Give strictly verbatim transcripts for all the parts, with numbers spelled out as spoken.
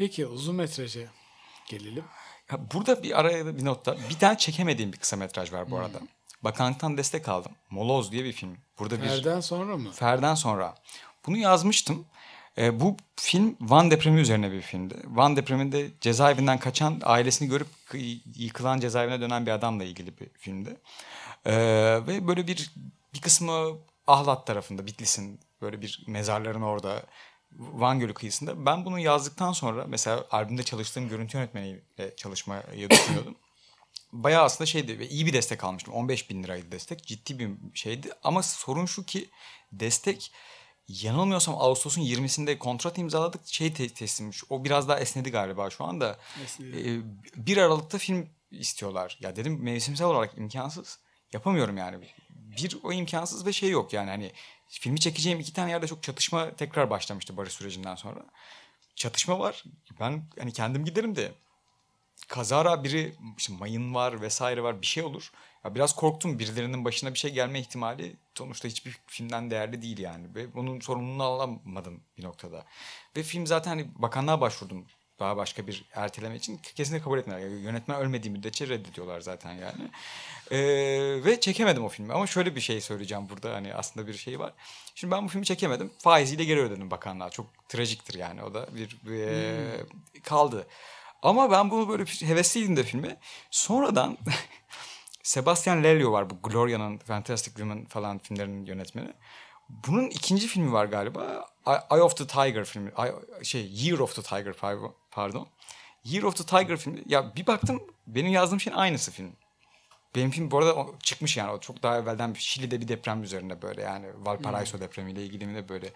Peki uzun metraja gelelim. Ya burada bir araya bir notta. Bir tane çekemediğim bir kısa metraj var bu hmm. arada. Bakanlıktan destek aldım. Moloz diye bir film. Burada Ferden bir Ferden sonra mı? Ferden sonra. Bunu yazmıştım. E, bu film Van depremi üzerine bir filmdi. Van depreminde cezaevinden kaçan, ailesini görüp yıkılan cezaevine dönen bir adamla ilgili bir filmdi. E, ve böyle bir bir kısmı Ahlat tarafında, Bitlis'in böyle bir mezarların orada, Van Gölü kıyısında. Ben bunu yazdıktan sonra mesela albümde çalıştığım görüntü yönetmeniyle çalışmayı düşünüyordum. Bayağı aslında şeydi, iyi bir destek almıştım. on beş bin liraydı destek. Ciddi bir şeydi ama sorun şu ki destek yanılmıyorsam Ağustos'un yirmisinde kontrat imzaladık. Şey teslimmiş. O biraz daha esnedi galiba şu anda. Ee, bir Aralık'ta film istiyorlar. Ya dedim mevsimsel olarak imkansız. Yapamıyorum yani. Bir o imkansız ve şey yok yani hani filmi çekeceğim iki tane yerde çok çatışma tekrar başlamıştı barış sürecinden sonra. Çatışma var. Ben hani kendim giderim de. Kazara biri işte mayın var vesaire var bir şey olur. Ya biraz korktum birilerinin başına bir şey gelme ihtimali sonuçta hiçbir filmden değerli değil yani. Ve bunun sorumluluğunu alamadım bir noktada. Ve film zaten hani bakanlığa başvurdum daha başka bir erteleme için. Kesinlikle kabul etmiyorlar. Yani yönetmen ölmediği müddetçe reddediyorlar zaten yani. Ee, ve çekemedim o filmi. Ama şöyle bir şey söyleyeceğim burada hani aslında bir şey var. Şimdi ben bu filmi çekemedim. Faiziyle geri ödedim bakanlığa. Çok trajiktir yani o da bir, bir hmm. kaldı. Ama ben bunu böyle hevesliydim de filme. Sonradan Sebastian Lelio var bu Gloria'nın Fantastic Woman falan filmlerinin yönetmeni. Bunun ikinci filmi var galiba. Eye of the Tiger filmi. Şey Year of the Tiger pardon. Year of the Tiger filmi. Ya bir baktım benim yazdığım şeyin aynısı film. Benim film bu arada çıkmış yani. O çok daha evvelden Şili'de bir deprem üzerine böyle yani. Valparaiso hmm. depremiyle ilgili mi de böyle.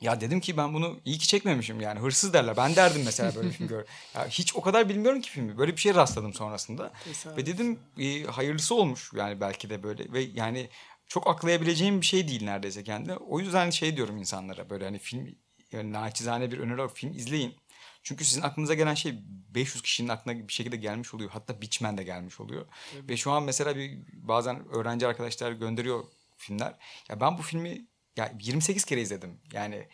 Ya dedim ki ben bunu iyi ki çekmemişim yani hırsız derler. Ben derdim mesela böyle bir film gör. Ya hiç o kadar bilmiyorum ki filmi. Böyle bir şeye rastladım sonrasında. Kesinlikle. Ve dedim e, hayırlısı olmuş yani belki de böyle. Ve yani çok aklayabileceğim bir şey değil neredeyse kendine. O yüzden şey diyorum insanlara böyle hani film yani naçizane bir öneri olarak film izleyin. Çünkü sizin aklınıza gelen şey beş yüz kişinin aklına bir şekilde gelmiş oluyor. Hatta Biçmen de gelmiş oluyor. Evet. Ve şu an mesela bir bazen öğrenci arkadaşlar gönderiyor filmler. Ya ben bu filmi... Ya yirmi sekiz kere izledim yani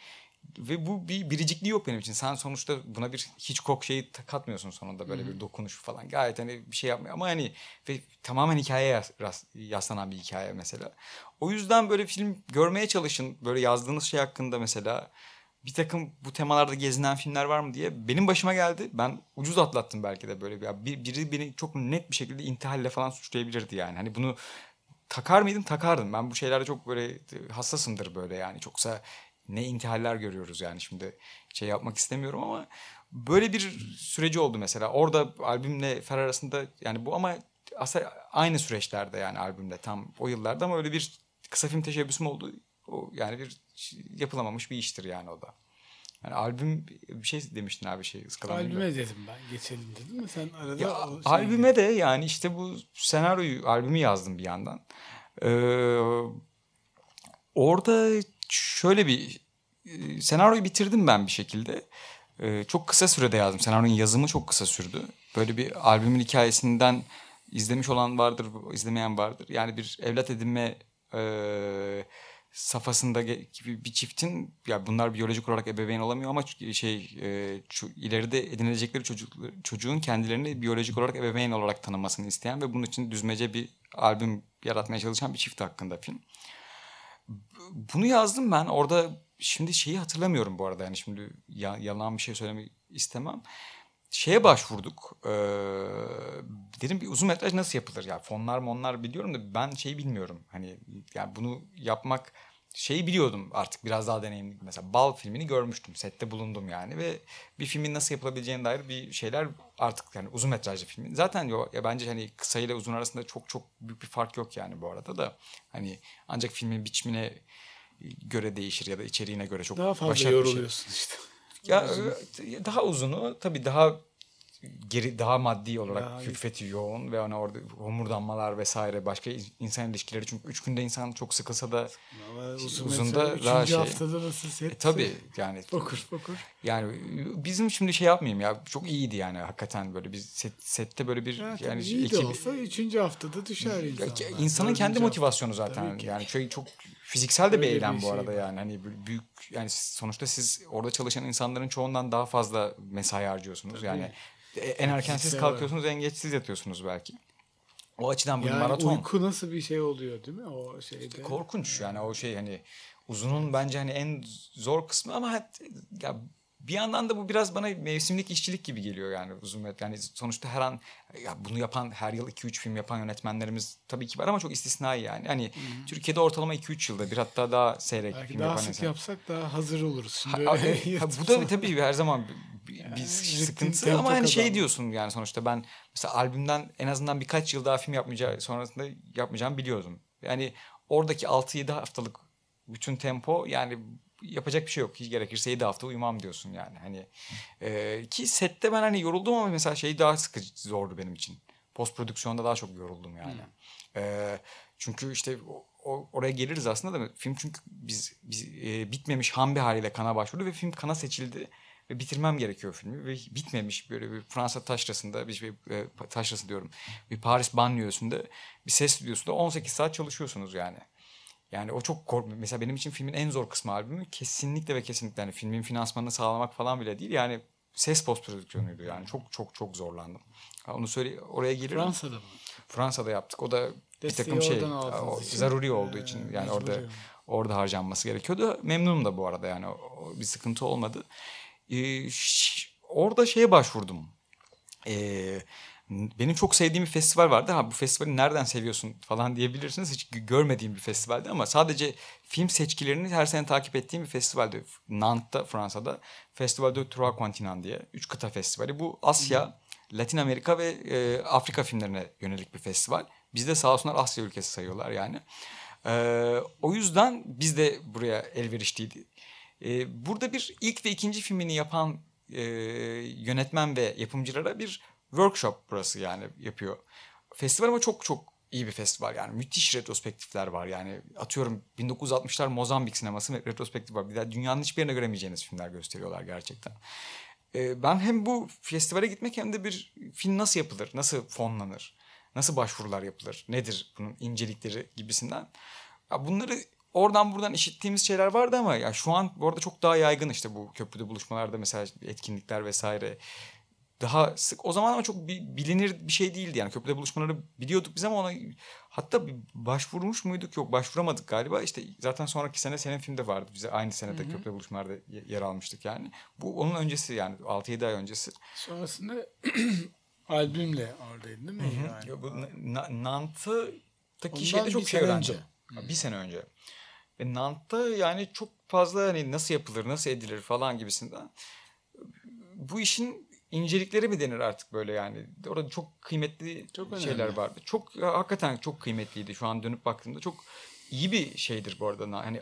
ve bu bir biricikliği yok benim için. Sen sonuçta buna bir hiç kok şeyi katmıyorsun sonunda böyle hmm. bir dokunuş falan. Gayet hani bir şey yapmıyor ama hani ve tamamen hikayeye yaslanan bir hikaye mesela. O yüzden böyle film görmeye çalışın böyle yazdığınız şey hakkında mesela bir takım bu temalarda gezinen filmler var mı diye benim başıma geldi. Ben ucuz atlattım belki de böyle bir, biri beni çok net bir şekilde intihalle falan suçlayabilirdi yani hani bunu... Takar mıydım? Takardım. Ben bu şeylerde çok böyle hassasımdır böyle yani. Çoksa ne intihaller görüyoruz yani şimdi şey yapmak istemiyorum ama böyle bir süreci oldu mesela. Orada albümle Fer arasında yani bu ama aslında aynı süreçlerde yani albümle tam o yıllarda ama öyle bir kısa film teşebbüsüm oldu. O yani bir yapılamamış bir iştir yani o da. Yani albüm bir şey demiştin abi şey ıskalanıyor. Albüme dedim ben geçelim dedim mi sen arada? Ya, albüme şey... de yani işte bu senaryoyu albümü yazdım bir yandan. Ee, orada şöyle bir senaryoyu bitirdim ben bir şekilde. Ee, çok kısa sürede yazdım. Senaryonun yazımı çok kısa sürdü. Böyle bir albümün hikayesinden izlemiş olan vardır, izlemeyen vardır. Yani bir evlat edinme... E, safhasında gibi bir çiftin ya bunlar biyolojik olarak ebeveyn olamıyor ama şey e, ço- ileride edinilecekleri çocuk, çocuğun kendilerini biyolojik olarak ebeveyn olarak tanımasını isteyen ve bunun için düzmece bir albüm yaratmaya çalışan bir çift hakkında film. Bunu yazdım ben orada şimdi şeyi hatırlamıyorum bu arada yani şimdi ya- yalan bir şey söylemek istemem. Şeye başvurduk. Ee, dedim bir uzun metraj nasıl yapılır? Ya fonlar monlar biliyorum da ben şeyi bilmiyorum. Hani yani bunu yapmak şeyi biliyordum artık biraz daha deneyimli. Mesela Bal filmini görmüştüm. Sette bulundum yani ve bir filmin nasıl yapılabileceğine dair bir şeyler artık yani uzun metrajlı filmin. Zaten ya bence hani kısa ile uzun arasında çok çok büyük bir fark yok yani bu arada da. Hani ancak filmin biçimine göre değişir ya da içeriğine göre çok daha fazla yoruluyorsun şey. işte. Ya daha uzunu tabii daha geri, daha maddi olarak ya, külfeti yoğun ve hani orada homurdanmalar vesaire başka insan ilişkileri, çünkü üç günde insan çok sıkılsa da uzun uzunda daha şey. Haftada nasıl e, tabii yani. Fokur fokur. Yani bizim şimdi şey yapmayayım ya, çok iyiydi yani hakikaten böyle biz set, sette böyle bir evet, yani iyi de olsa üçüncü haftada düşer insanlar. İnsanın kendi motivasyonu zaten yani çok, çok fiziksel de bir eylem bir bu şey arada var. Yani hani büyük yani sonuçta siz orada çalışan insanların çoğundan daha fazla mesai harcıyorsunuz tabii. Yani. En erken siz kalkıyorsunuz, en geç siz yatıyorsunuz belki. O açıdan bu yani maraton. Yani uyku nasıl bir şey oluyor değil mi o şeyde? İşte korkunç yani o şey hani uzunun bence hani en zor kısmı, ama ya bir yandan da bu biraz bana mevsimlik işçilik gibi geliyor yani uzun. Yani sonuçta her an ya bunu yapan, her yıl iki üç film yapan yönetmenlerimiz tabii ki var ama çok istisnai yani. Hani hmm. Türkiye'de ortalama iki üç yılda bir, hatta daha seyrek belki film yapan. Daha sık insan yapsak daha hazır oluruz. Ha, ha, bu da tabii her zaman bir, yani, bir sıkıntı ama hani şey diyorsun yani sonuçta ben mesela albümden en azından birkaç yıl daha film yapmayacağı, sonrasında yapmayacağımı biliyordum. Yani oradaki altı yedi haftalık bütün tempo yani yapacak bir şey yok. Hiç gerekirse yedi hafta uyumam diyorsun yani. Hani e, ki sette ben hani yoruldum ama mesela şey daha sıkıcı, zordu benim için. Post prodüksiyonda daha çok yoruldum yani. Hmm. E, çünkü işte o, o, oraya geliriz aslında da film çünkü biz, biz e, bitmemiş ham bir haliyle Kan'a başvurdu ve film Kan'a seçildi. Ve bitirmem gerekiyor filmi. Ve bitmemiş böyle bir Fransa taşrasında, bir, e, taşrası diyorum, bir Paris banliyösünde bir ses stüdyosunda on sekiz saat çalışıyorsunuz yani. Yani o çok kork... Mesela benim için filmin en zor kısmı albümü kesinlikle ve kesinlikle yani filmin finansmanını sağlamak falan bile değil. Yani ses post prodüksiyonuydu yani. Çok çok çok zorlandım. Onu söyle, oraya gelirim. Fransa'da mı? Fransa'da yaptık. O da desteği bir takım şey o, zaruri olduğu ee, için yani orada oluyor. Orada harcanması gerekiyordu. Memnunum da bu arada yani o, bir sıkıntı olmadı. Ee, ş- orada şeye başvurdum. Eee Benim çok sevdiğim bir festival vardı. Ha, bu festivali nereden seviyorsun falan diyebilirsiniz. Hiç görmediğim bir festivaldi ama sadece film seçkilerini her sene takip ettiğim bir festivaldi. Nantes'ta, Fransa'da. Festival de Trois Continents diye. Üç kıta festivali. Bu Asya, Latin Amerika ve e, Afrika filmlerine yönelik bir festival. Bizi de sağ olsunlar Asya ülkesi sayıyorlar yani. E, o yüzden biz de buraya elverişliydi. E, burada bir ilk ve ikinci filmini yapan e, yönetmen ve yapımcılara bir workshop burası yani yapıyor. Festival ama çok çok iyi bir festival yani. Müthiş retrospektifler var yani. Atıyorum bin dokuz yüz altmışlar Mozambik sineması retrospektif var. Bir daha dünyanın hiçbir yerine göremeyeceğiniz filmler gösteriyorlar gerçekten. Ee, ben hem bu festivale gitmek hem de bir film nasıl yapılır, nasıl fonlanır, nasıl başvurular yapılır, nedir bunun incelikleri gibisinden. Ya bunları oradan buradan işittiğimiz şeyler vardı ama ya şu an bu arada çok daha yaygın işte bu köprüde buluşmalarda mesela etkinlikler vesaire. Daha sık. O zaman ama çok bilinir bir şey değildi yani. Köprüde buluşmaları biliyorduk biz ama ona hatta başvurmuş muyduk? Yok, başvuramadık galiba. İşte zaten sonraki sene senin filmde vardı. Bize aynı senede Hı-hı. köprüde buluşmalarda yer almıştık yani. Bu onun öncesi yani altı yedi ay öncesi. Sonrasında albümle oradaydı değil mi? Yani. Ya, bu N- Nantes'taki şeyde çok şey öğrendim. Önce. Bir sene önce. Ve Nantes'ta yani çok fazla hani nasıl yapılır, nasıl edilir falan gibisinden. Bu işin İncelikleri mi denir artık böyle yani. Orada çok kıymetli çok şeyler vardı. Çok hakikaten çok kıymetliydi. Şu an dönüp baktığımda çok iyi bir şeydir bu arada. Hani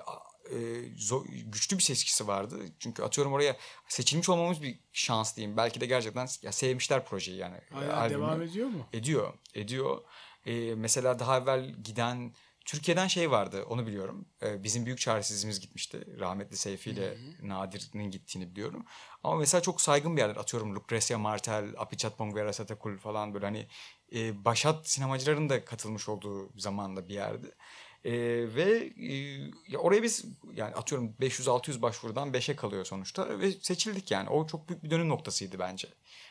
e, zor, güçlü bir seçkisi vardı. Çünkü atıyorum oraya seçilmiş olmamız bir şans diyeyim. Belki de gerçekten ya sevmişler projeyi yani. Hala devam ediyor mu? Ediyor. Ediyor. E, mesela daha evvel giden Türkiye'den şey vardı. Onu biliyorum. E, bizim büyük çaresizliğimiz gitmişti. Rahmetli Seyfi ile Nadir'in gittiğini biliyorum. Ama mesela çok saygın bir yerler. Atıyorum Lucrezia Martel, Apichatpong Weerasethakul falan böyle hani e, başat sinemacıların da katılmış olduğu zamanda bir yerdi. E, ve e, oraya biz yani atıyorum beş yüz altı yüz başvurudan beşe kalıyor sonuçta ve seçildik yani. O çok büyük bir dönüm noktasıydı bence.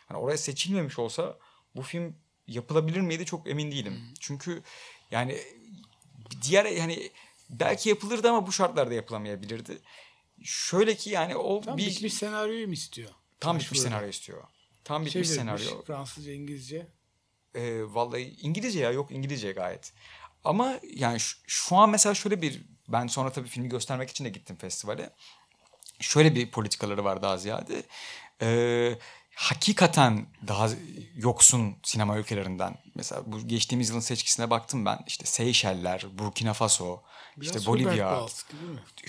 Hani oraya seçilmemiş olsa bu film yapılabilir miydi çok emin değilim. Hı-hı. Çünkü yani diğer yani belki yapılırdı ama bu şartlarda yapılamayabilirdi. Şöyle ki yani o tam bir... Tam bitmiş senaryoyu mu istiyor? Tam bitmiş senaryo istiyor. Tam bitmiş şey senaryo. Bitmiş, Fransızca, İngilizce? Ee, vallahi İngilizce ya yok İngilizce gayet. Ama yani şu, şu an mesela şöyle bir... Ben sonra tabii filmi göstermek için de gittim festivale. Şöyle bir politikaları var daha ziyade. Ee, hakikaten daha yoksun sinema ülkelerinden. Mesela bu geçtiğimiz yılın seçkisine baktım ben. İşte Seyşeller, Burkina Faso, Biraz işte Bolivya. Hubert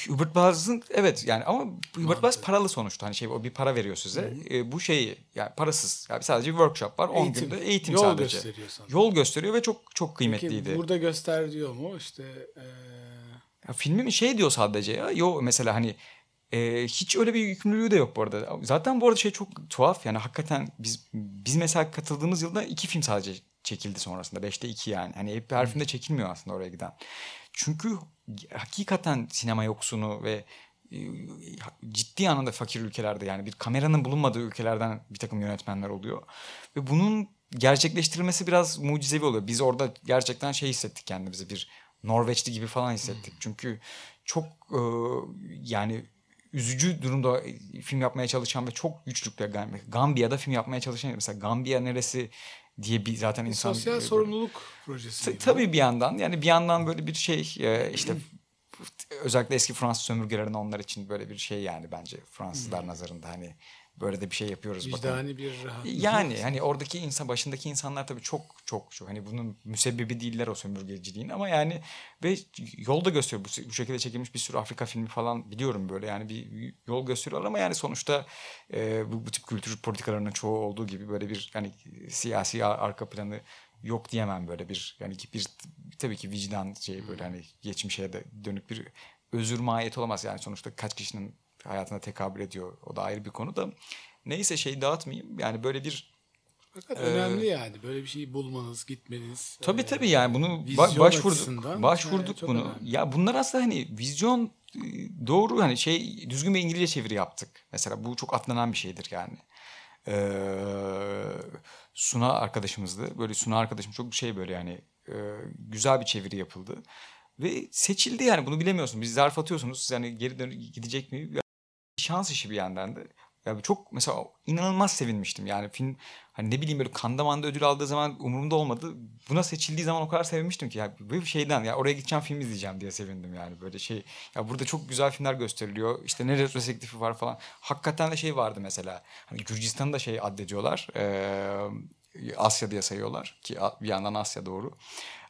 Hubert Baz'ın evet yani ama Hubert Baz paralı sonuçta hani şey o bir para veriyor size. E, bu şeyi yani parasız. Yani sadece bir workshop var on günde eğitim yol sadece. Gösteriyor yol gösteriyor ve çok çok kıymetliydi. Peki, burada göster diyor mu işte e... ya, filmin şey diyor sadece ya. Yo mesela hani Ee, hiç öyle bir yükümlülüğü de yok bu arada. Zaten bu arada şey çok tuhaf yani hakikaten biz biz mesela katıldığımız yılda iki film sadece çekildi sonrasında. Beşte iki yani. Hani hep her filmde çekilmiyor aslında oraya giden. Çünkü hakikaten sinema yoksunu ve e, ciddi anlamda fakir ülkelerde yani bir kameranın bulunmadığı ülkelerden bir takım yönetmenler oluyor. Ve bunun gerçekleştirilmesi biraz mucizevi oluyor. Biz orada gerçekten şey hissettik kendimizi bir Norveçli gibi falan hissettik. Çünkü çok e, yani üzücü durumda film yapmaya çalışan ve çok güçlükle Gambiya'da film yapmaya çalışan mesela Gambiya neresi diye bir zaten bir insan... Sosyal böyle, sorumluluk projesi. Tabii bir yandan yani bir yandan böyle bir şey işte özellikle eski Fransız sömürgelerinin onlar için böyle bir şey yani bence Fransızlar nazarında hani böyle de bir şey yapıyoruz. Vicdani bir rahatlık. Yani hani oradaki insan başındaki insanlar tabii çok çok çok hani bunun müsebbibi değiller o sömürgeciliğin ama yani ve yolda gösteriyor bu, bu şekilde çekilmiş bir sürü Afrika filmi falan biliyorum böyle yani bir yol gösteriyorlar ama yani sonuçta e, bu, bu tip kültür politikalarının çoğu olduğu gibi böyle bir hani siyasi arka planı yok diyemem böyle bir yani bir tabii ki vicdan şey böyle hani geçmişe de dönük bir özür mahiyeti olamaz yani sonuçta kaç kişinin hayatına tekabül ediyor. O da ayrı bir konu da. Neyse şeyi dağıtmayayım. Yani böyle bir... Fakat e, önemli yani. Böyle bir şeyi bulmanız, gitmeniz. Tabii e, tabii yani bunu başvurduk. Başvurduk yani bunu. Önemli. Ya bunlar aslında hani vizyon doğru hani şey düzgün bir İngilizce çeviri yaptık. Mesela bu çok atlanan bir şeydir yani. Ee, Suna arkadaşımızdı. Böyle Suna arkadaşım çok şey böyle yani e, güzel bir çeviri yapıldı. Ve seçildi yani bunu bilemiyorsunuz. Biz zarf atıyorsunuz. Yani geri dön gidecek mi? Şans işi bir yandan da. Yani çok mesela inanılmaz sevinmiştim. Yani film hani ne bileyim böyle Cannes'da Manda ödül aldığı zaman umurumda olmadı. Buna seçildiği zaman o kadar sevinmiştim ki ya böyle bir şeyden ya oraya gideceğim film izleyeceğim diye sevindim yani böyle şey. Ya burada çok güzel filmler gösteriliyor. İşte ne retrospektifi var falan. Hakikaten de şey vardı mesela. Hani Gürcistan'ı da şey addediyorlar. Ee, Asya diye sayıyorlar ki bir yandan Asya doğru.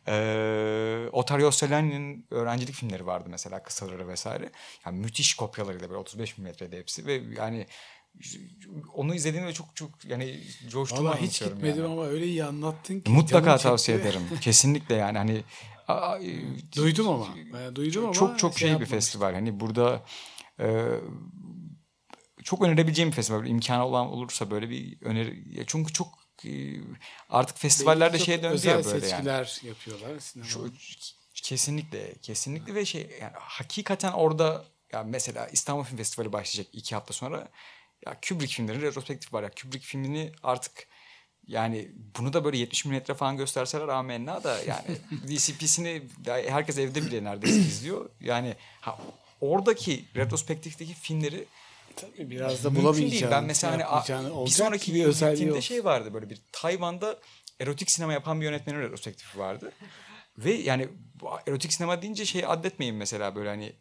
Ee, Otario Celani'nin öğrencilik filmleri vardı mesela kısaları vesaire. Yani müthiş kopyalarıyla böyle otuz beş milimetrede hepsi ve yani onu izlediğimde çok çok yani coştum. Ama hiç gitmedim yani. Ama öyle iyi anlattın ki. Mutlaka tavsiye ederim. Kesinlikle yani hani. Duydum ama. Duydum ama. Çok çok şey, şey bir festival. Hani burada e, çok önerebileceğim bir festival. İmkanı olan olursa böyle bir öneri. Çünkü çok artık festivallerde şeye döndü ya böyle yani. Özel seçkiler yapıyorlar sinema. Şu, kesinlikle, kesinlikle ha. Ve şey yani hakikaten orada ya mesela İstanbul Film Festivali başlayacak iki hafta sonra ya Kubrick filmlerinin retrospektif var ya Kubrick filmini artık yani bunu da böyle yetmiş milimetre falan gösterseler amenna da yani D C P'sini herkes evde bile neredeyse izliyor. Yani ha, oradaki retrospektifteki filmleri tabii biraz da bulamayacağım. Ben mesela hani bir sonraki bir özelliğinde şey vardı böyle bir Tayvan'da erotik sinema yapan bir yönetmenin retrospektifi vardı. Ve yani erotik sinema deyince şey adetmeyin mesela böyle hani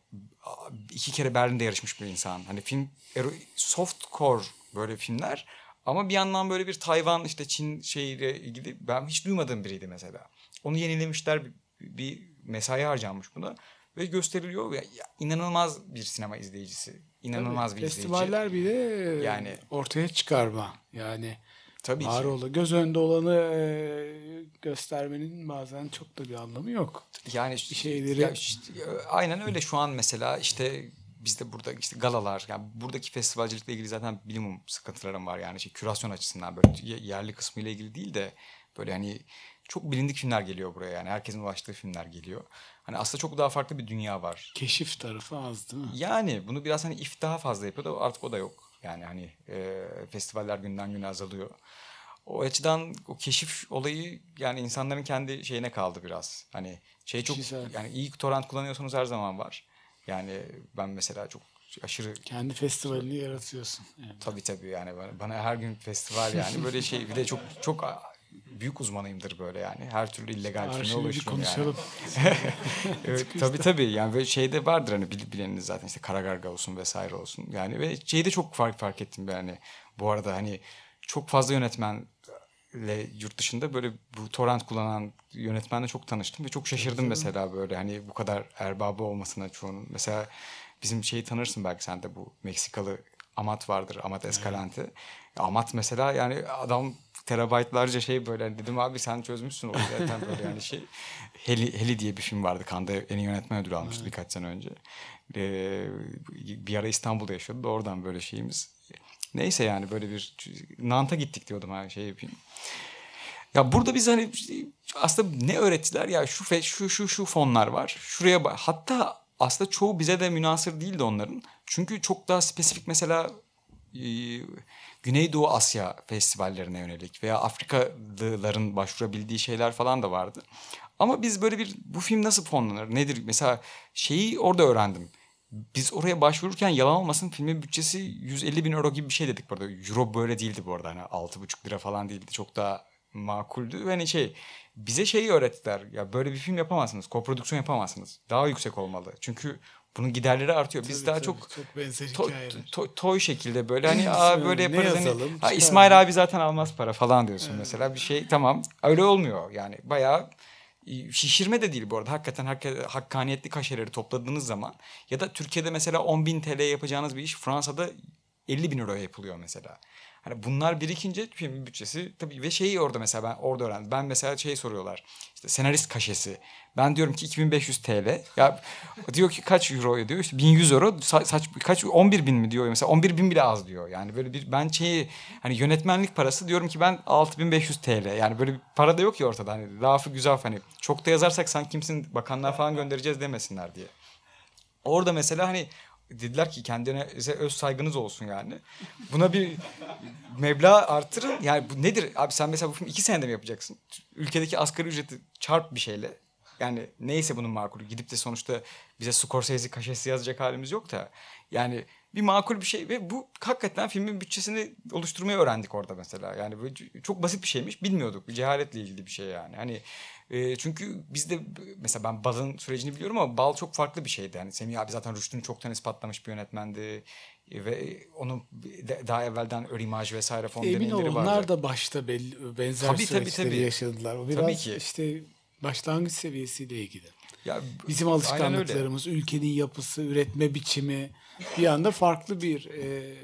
iki kere Berlin'de yarışmış bir insan. Hani film ero, softcore böyle filmler ama bir yandan böyle bir Tayvan işte Çin şeyiyle ilgili ben hiç duymadığım biriydi mesela. Onu yenilemişler bir, bir mesai harcanmış buna ve gösteriliyor ya, inanılmaz bir sinema izleyicisi. İnanılmaz tabii, bir izleyici. Festivaller bile yani ortaya çıkarma. Yani tabii var ola göz önünde olanı göstermenin bazen çok da bir anlamı yok. Yani şeyleri ya işte, aynen öyle şu an mesela işte bizde burada işte galalar yani buradaki festivalcilikle ilgili zaten bilimum sıkıntılarım var yani şey kürasyon açısından böyle yerli kısmı ile ilgili değil de böyle hani çok bilindik filmler geliyor buraya yani herkesin ulaştığı filmler geliyor. Hani aslında çok daha farklı bir dünya var. Keşif tarafı az değil mi? Yani bunu biraz hani if daha fazla yapıyor da artık o da yok. Yani hani e, festivaller günden güne azalıyor. O açıdan o keşif olayı yani insanların kendi şeyine kaldı biraz. Hani şey çok güzel. Yani iyi torrent kullanıyorsanız her zaman var. Yani ben mesela çok aşırı... Kendi festivalini yaratıyorsun. Yani. Tabii tabii yani bana, bana her gün festival yani böyle şey bir de çok çok... büyük uzmanıyımdır böyle yani. Her türlü illegal filme ulaşırım konuşalım. Yani. Evet, tabii tabii yani böyle şeyde vardır hani bileniniz zaten işte Karagarga olsun vesaire olsun. Yani ve şeyi de çok fark fark ettim ben hani bu arada hani çok fazla yönetmen ile yurt dışında böyle bu torrent kullanan yönetmenle çok tanıştım ve çok şaşırdım mesela, böyle hani bu kadar erbabı olmasına çoğunun. Mesela bizim şeyi tanırsın belki sen de, bu Meksikalı Amat vardır, Amat Escalante. Evet. Amat mesela, yani adam terabaytlarca şey böyle, dedim abi sen çözmüşsün o zaten böyle yani şey. Heli, Heli diye bir film vardı, Kan'da en iyi yönetmen ödülü almıştı evet. birkaç sene önce. Ee, bir ara İstanbul'da yaşıyordu, oradan böyle şeyimiz. Neyse yani böyle bir Nantes'a gittik diyordum her şey yapayım. Ya burada biz hani aslında ne öğrettiler ya, şu şu şu şu fonlar var. Şuraya bak. Hatta aslında çoğu bize de münasır değildi onların. Çünkü çok daha spesifik mesela e, Güneydoğu Asya festivallerine yönelik veya Afrikalıların başvurabildiği şeyler falan da vardı. Ama biz böyle bir bu film nasıl fonlanır? Nedir? Mesela şeyi orada öğrendim. Biz oraya başvururken yalan olmasın filmin bütçesi yüz elli bin euro gibi bir şey dedik burada. Euro böyle değildi bu arada, hani altı buçuk lira falan değildi. Çok daha makuldü. Yani şey, bize şeyi öğrettiler. Ya böyle bir film yapamazsınız. Koprodüksiyon yapamazsınız. Daha yüksek olmalı. Çünkü bunun giderleri artıyor. Biz tabii, daha tabii, çok, çok benzer hikayeler. To, to, toy şekilde böyle hani aa böyle yaparız. Yazalım, hani, İsmail abi zaten almaz para falan diyorsun evet. mesela. Bir şey tamam. Öyle olmuyor. Yani bayağı şişirme de değil bu arada. Hakikaten hak- hakkaniyetli kaşeleri topladığınız zaman, ya da Türkiye'de mesela on bin T L yapacağınız bir iş Fransa'da elli bin euroya yapılıyor mesela. Hani bunlar birikince filmin bütçesi tabii ve şeyi orada mesela ben orada öğrendim. Ben mesela şey soruyorlar. İşte senarist kaşesi. Ben diyorum ki iki bin beş yüz T L. Ya diyor ki kaç euro diyor? İşte bin yüz euro. Sa- saç kaç on bir bin mi diyor mesela? on bir bin bile az diyor. Yani böyle bir ben şeyi hani yönetmenlik parası diyorum ki ben altı bin beş yüz T L. Yani böyle bir para da yok ya ortada. Hani lafı güzel hani çok da yazarsak sanki kimsin bakanlığa falan göndereceğiz demesinler diye. Orada mesela hani dediler ki kendinize öz saygınız olsun yani. Buna bir meblağ artırın. Yani bu nedir? Abi sen mesela bu film iki senede mi yapacaksın? Ülkedeki asgari ücreti çarp bir şeyle. Yani neyse bunun makulü. Gidip de sonuçta bize Scorsese kaşesi yazacak halimiz yok da. Yani bir makul bir şey ve bu hakikaten filmin bütçesini oluşturmayı öğrendik orada mesela. Yani böyle çok basit bir şeymiş, bilmiyorduk. Bir cehaletle ilgili bir şey yani. Hani e, çünkü bizde mesela ben Bal'ın sürecini biliyorum ama Bal çok farklı bir şeydi. Hani Semih abi zaten rüştünü çoktan ispatlamış bir yönetmendi. Ve onun daha evvelden Eurimages vesaire fon Emin deneyimleri vardı. Emin onlar da başta belli, benzer tabii, süreçleri tabii, tabii. yaşadılar. O biraz tabii ki. işte başlangıç seviyesiyle ilgili. Ya, bizim alışkanlıklarımız, ülkenin yapısı, üretme biçimi bir anda farklı bir e,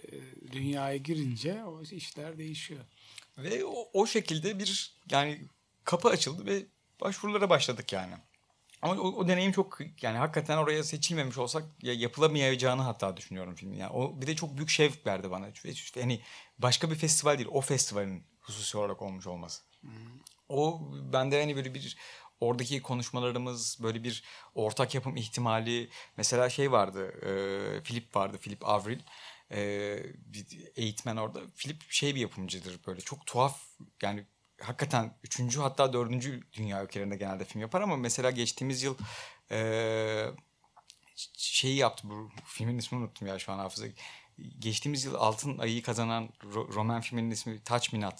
dünyaya girince o işler değişiyor. Ve o, o şekilde bir yani kapı açıldı ve başvurulara başladık yani. Ama o, o deneyim çok yani hakikaten oraya seçilmemiş olsak ya yapılamayacağını hatta düşünüyorum filmin. Yani o bir de çok büyük şevk verdi bana. İşte hani başka bir festival değil, o festivalin hususi olarak olmuş olması. Hmm. O bende hani böyle bir oradaki konuşmalarımız, böyle bir ortak yapım ihtimali. Mesela şey vardı, e, Philip vardı, Philip Avril. E, eğitmen orada. Philip şey bir yapımcıdır böyle. Çok tuhaf yani hakikaten üçüncü hatta dördüncü dünya ülkelerinde genelde film yapar ama mesela geçtiğimiz yıl e, şeyi yaptı. Bu filmin ismini unuttum ya şu an hafıza. Geçtiğimiz yıl Altın Ayı'yı kazanan ro- Roman filminin ismi Touch Me Not.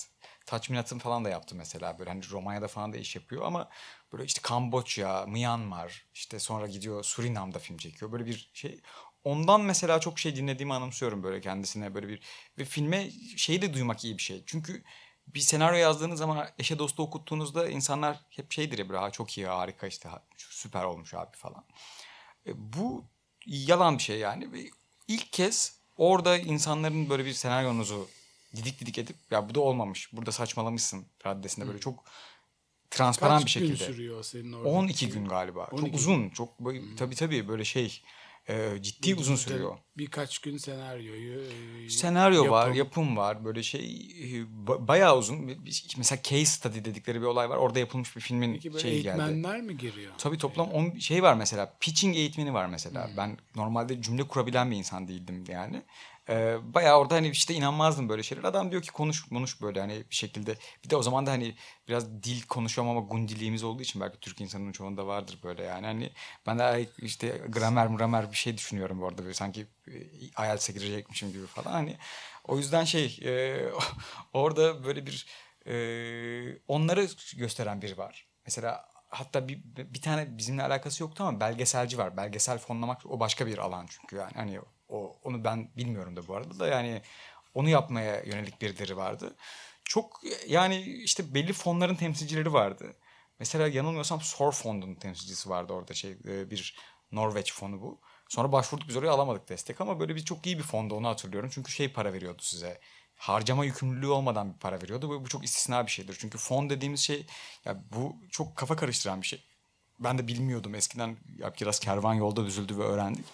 Touch Me Not'ın falan da yaptı mesela böyle hani Romanya'da falan da iş yapıyor ama böyle işte Kamboçya, Myanmar, işte sonra gidiyor Surinam'da film çekiyor. Böyle bir şey. Ondan mesela çok şey dinlediğimi anımsıyorum böyle kendisine böyle bir ve filme şeyi de duymak iyi bir şey. Çünkü bir senaryo yazdığınız zaman eşe dostu okuttuğunuzda insanlar hep şeydir ya böyle ha çok iyi harika işte süper olmuş abi falan. Bu yalan bir şey yani ve ilk kez orada insanların böyle bir senaryonuzu didik didik edip ya bu da olmamış. Burada saçmalamışsın raddesinde hmm. böyle çok transparan bir şekilde. Kaç gün sürüyor senin orada? on iki gün galiba. on iki çok uzun. Gün. Çok hmm. tabii tabii böyle şey e, ciddi bir uzun sürüyor. Birkaç gün senaryoyu e, senaryo yapım. var, yapım var. Böyle şey e, bayağı uzun. Mesela case study dedikleri bir olay var. Orada yapılmış bir filmin şeyi geldi. Eğitmenler mi giriyor? Tabii toplam on yani. Şey var mesela. Pitching eğitmeni var mesela. Hmm. Ben normalde cümle kurabilen bir insan değildim yani. Bayağı orada hani işte inanmazdım böyle şeyler. Adam diyor ki konuş konuş böyle hani bir şekilde. Bir de o zaman da hani biraz dil konuşamama gundiliğimiz olduğu için belki Türk insanının çoğunda vardır böyle yani. Hani ben de işte gramer gramer bir şey düşünüyorum bu arada böyle sanki I E L T S'e girecekmişim gibi falan hani. O yüzden şey e, orada böyle bir e, onları gösteren biri var. Mesela hatta bir, bir tane bizimle alakası yoktu ama belgeselci var. Belgesel fonlamak o başka bir alan çünkü yani hani o, onu ben bilmiyorum da bu arada da yani onu yapmaya yönelik birileri vardı. çok yani işte belli fonların temsilcileri vardı. Mesela yanılmıyorsam Sor Fondu'nun temsilcisi vardı orada, şey bir Norveç fonu bu. Sonra başvurduk, biz oraya alamadık destek ama böyle bir çok iyi bir fondu, onu hatırlıyorum. Çünkü şey para veriyordu size. Harcama yükümlülüğü olmadan bir para veriyordu. Bu, bu çok istisna bir şeydir. Çünkü fon dediğimiz şey ya, bu çok kafa karıştıran bir şey. Ben de bilmiyordum. Eskiden ya biraz kervan yolda düzüldü ve öğrendik.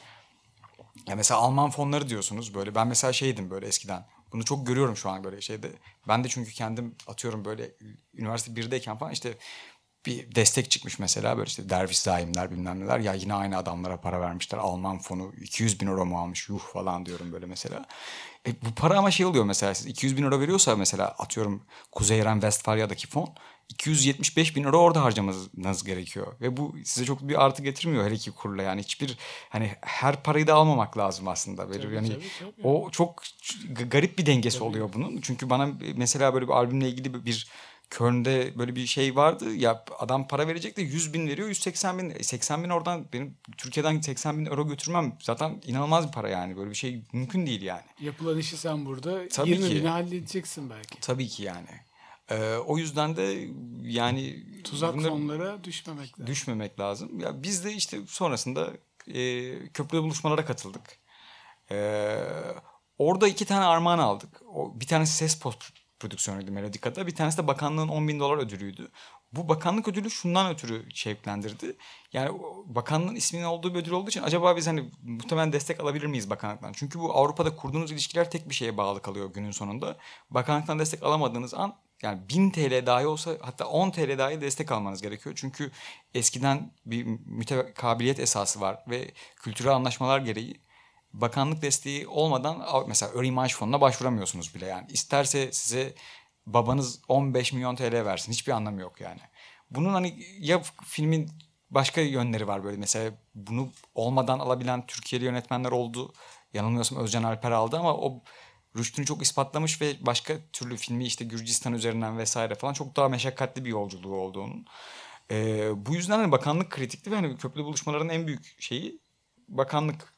Ya mesela Alman fonları diyorsunuz böyle. Ben mesela şeydim böyle eskiden. Bunu çok görüyorum şu an böyle şeyde. Ben de çünkü kendim atıyorum böyle üniversite birdeyken falan işte bir destek çıkmış mesela böyle işte derviş zaimler bilmem neler. Ya yine aynı adamlara para vermişler. Alman fonu iki yüz bin euro mu almış yuh falan diyorum böyle mesela. E bu para ama şey oluyor mesela, siz iki yüz bin euro veriyorsa mesela atıyorum Kuzey Ren-Vestfalya'daki fon iki yüz yetmiş beş bin euro orada harcamanız gerekiyor. Ve bu size çok bir artı getirmiyor hele ki kurla yani hiçbir hani her parayı da almamak lazım aslında. Tabii, yani tabii, tabii. O çok garip bir dengesi tabii. oluyor bunun. Çünkü bana mesela böyle bir albümle ilgili bir Köln'de böyle bir şey vardı ya, adam para verecek de yüz bin veriyor, yüz seksen bin, seksen bin oradan benim Türkiye'den seksen bin euro götürmem zaten inanılmaz bir para yani, böyle bir şey mümkün değil yani. Yapılan işi sen burada tabii yirmi bine halledeceksin belki. Tabii ki yani. Ee, o yüzden de yani tuzak fonlara düşmemek lazım. Düşmemek lazım. Ya biz de işte sonrasında e, köprüde buluşmalara katıldık. E, orada iki tane armağan aldık. O, bir tanesi ses post prodüksiyonuydu Melodika'da. Bir tanesi de bakanlığın on bin dolar ödülüydü. Bu bakanlık ödülü şundan ötürü şevklendirdi. Yani bakanlığın isminin olduğu bir ödül olduğu için acaba biz hani muhtemelen destek alabilir miyiz bakanlıktan? Çünkü bu Avrupa'da kurduğunuz ilişkiler tek bir şeye bağlı kalıyor günün sonunda. Bakanlıktan destek alamadığınız an yani bin TL dahi olsa, hatta on TL dahi destek almanız gerekiyor. Çünkü eskiden bir mütekabiliyet esası var ve kültürel anlaşmalar gereği bakanlık desteği olmadan mesela Eurimages fonuna başvuramıyorsunuz bile yani. İsterse size babanız on beş milyon TL versin, hiçbir anlamı yok yani. Bunun hani ya filmin başka yönleri var böyle, mesela bunu olmadan alabilen Türkiye'li yönetmenler oldu. Yanılmıyorsam Özcan Alper aldı ama o rüştünü çok ispatlamış ve başka türlü filmi işte Gürcistan üzerinden vesaire falan çok daha meşakkatli bir yolculuğu oldu onun. Ee, bu yüzden hani bakanlık kritikti ve hani köprülü buluşmaların en büyük şeyi bakanlık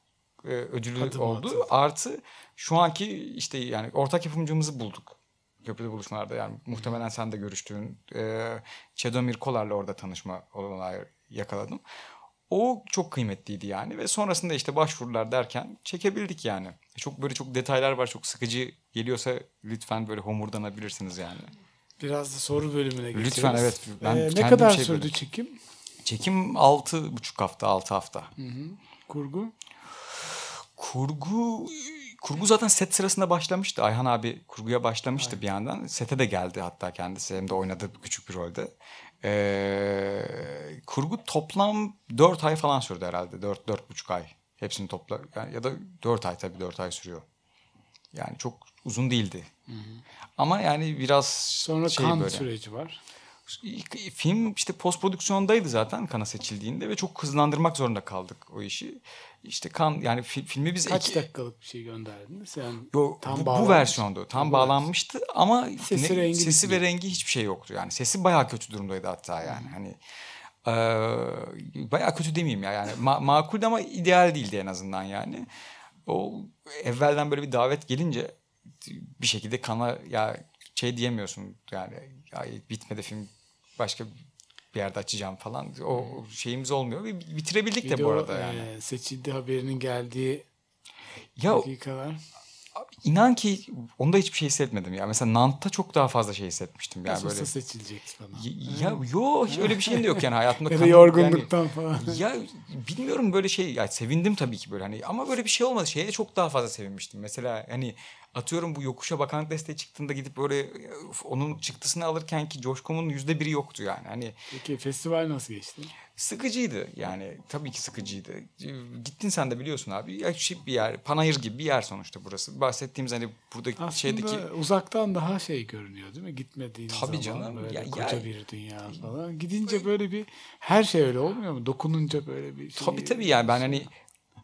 e, ödülü adım oldu. Adım. Artı şu anki işte yani ortak yapımcımızı bulduk köprülü buluşmalarda, yani muhtemelen sen de görüştüğün e, Cedomir Kolar'la orada tanışma olayı yakaladım. O çok kıymetliydi yani ve sonrasında işte başvurular derken çekebildik yani. Çok böyle çok detaylar var, çok sıkıcı geliyorsa lütfen böyle homurdanabilirsiniz yani. Biraz da soru bölümüne geçelim. Lütfen evet. Ben ee, ne kadar şey sürdü böyle çekim? Çekim altı buçuk hafta, altı hafta. Hı hı. Kurgu? Kurgu... Kurgu zaten set sırasında başlamıştı. Ayhan abi kurguya başlamıştı Aynen. bir yandan. Sete de geldi hatta kendisi. Hem de oynadığı küçük bir rolde. Ee, kurgu toplam dört ay falan sürdü herhalde. dört dört buçuk ay. Hepsini topla. Yani ya da dört ay tabii. dört ay sürüyor. Yani çok uzun değildi. Hı hı. Ama yani biraz sonra şey kan böyle süreci var. Film işte post prodüksiyondaydı zaten Kan'a seçildiğinde ve çok hızlandırmak zorunda kaldık o işi. İşte Kan yani fi, filmi biz... Kaç ek... dakikalık bir şey gönderdiniz? Yani Yo, tam bu, bu versiyondu. Tam bu bağlanmıştı var. Ama sesi, ne, sesi ve rengi hiçbir şey yoktu. Yani sesi bayağı kötü durumdaydı hatta yani. Hmm. Hani e, bayağı kötü demeyeyim ya. Yani ma- makuldü ama ideal değildi en azından yani. O evvelden böyle bir davet gelince bir şekilde Kan'a ya şey diyemiyorsun yani ya, bitmedi film, başka bir yerde açacağım falan. O şeyimiz olmuyor ve bitirebildik video, de bu arada yani. E, seçildi haberinin geldiği ya, dakikalar. İnan ki onda hiçbir şey hissetmedim ya. Mesela Nantes'ta çok daha fazla şey hissetmiştim. Yani böyle seçilecek falan. Ya, ya yok hiç öyle bir şeyin de yok yani hayatımda. Ya da yorgunluktan yani, falan. Ya bilmiyorum böyle şey ya, sevindim tabii ki böyle hani ama böyle bir şey olmadı. Şeye çok daha fazla sevinmiştim. Mesela hani atıyorum bu yokuşa bakanlık desteği çıktığında gidip böyle onun çıktısını alırken ki Coşkom'un yüzde biri yoktu yani. Hani peki festival nasıl geçti? Sıkıcıydı yani, tabii ki sıkıcıydı. Gittin sen de biliyorsun abi. Ya şey bir yer, panayır gibi bir yer sonuçta burası. Bahsettiğimiz hani buradaki aslında şeydeki uzaktan daha şey görünüyor değil mi? Gitmediğin tabii zaman canım, böyle ya, koca ya, bir dünya falan. Gidince böyle bir her şey öyle olmuyor mu? Dokununca böyle bir şey. Tabii tabii yani ben hani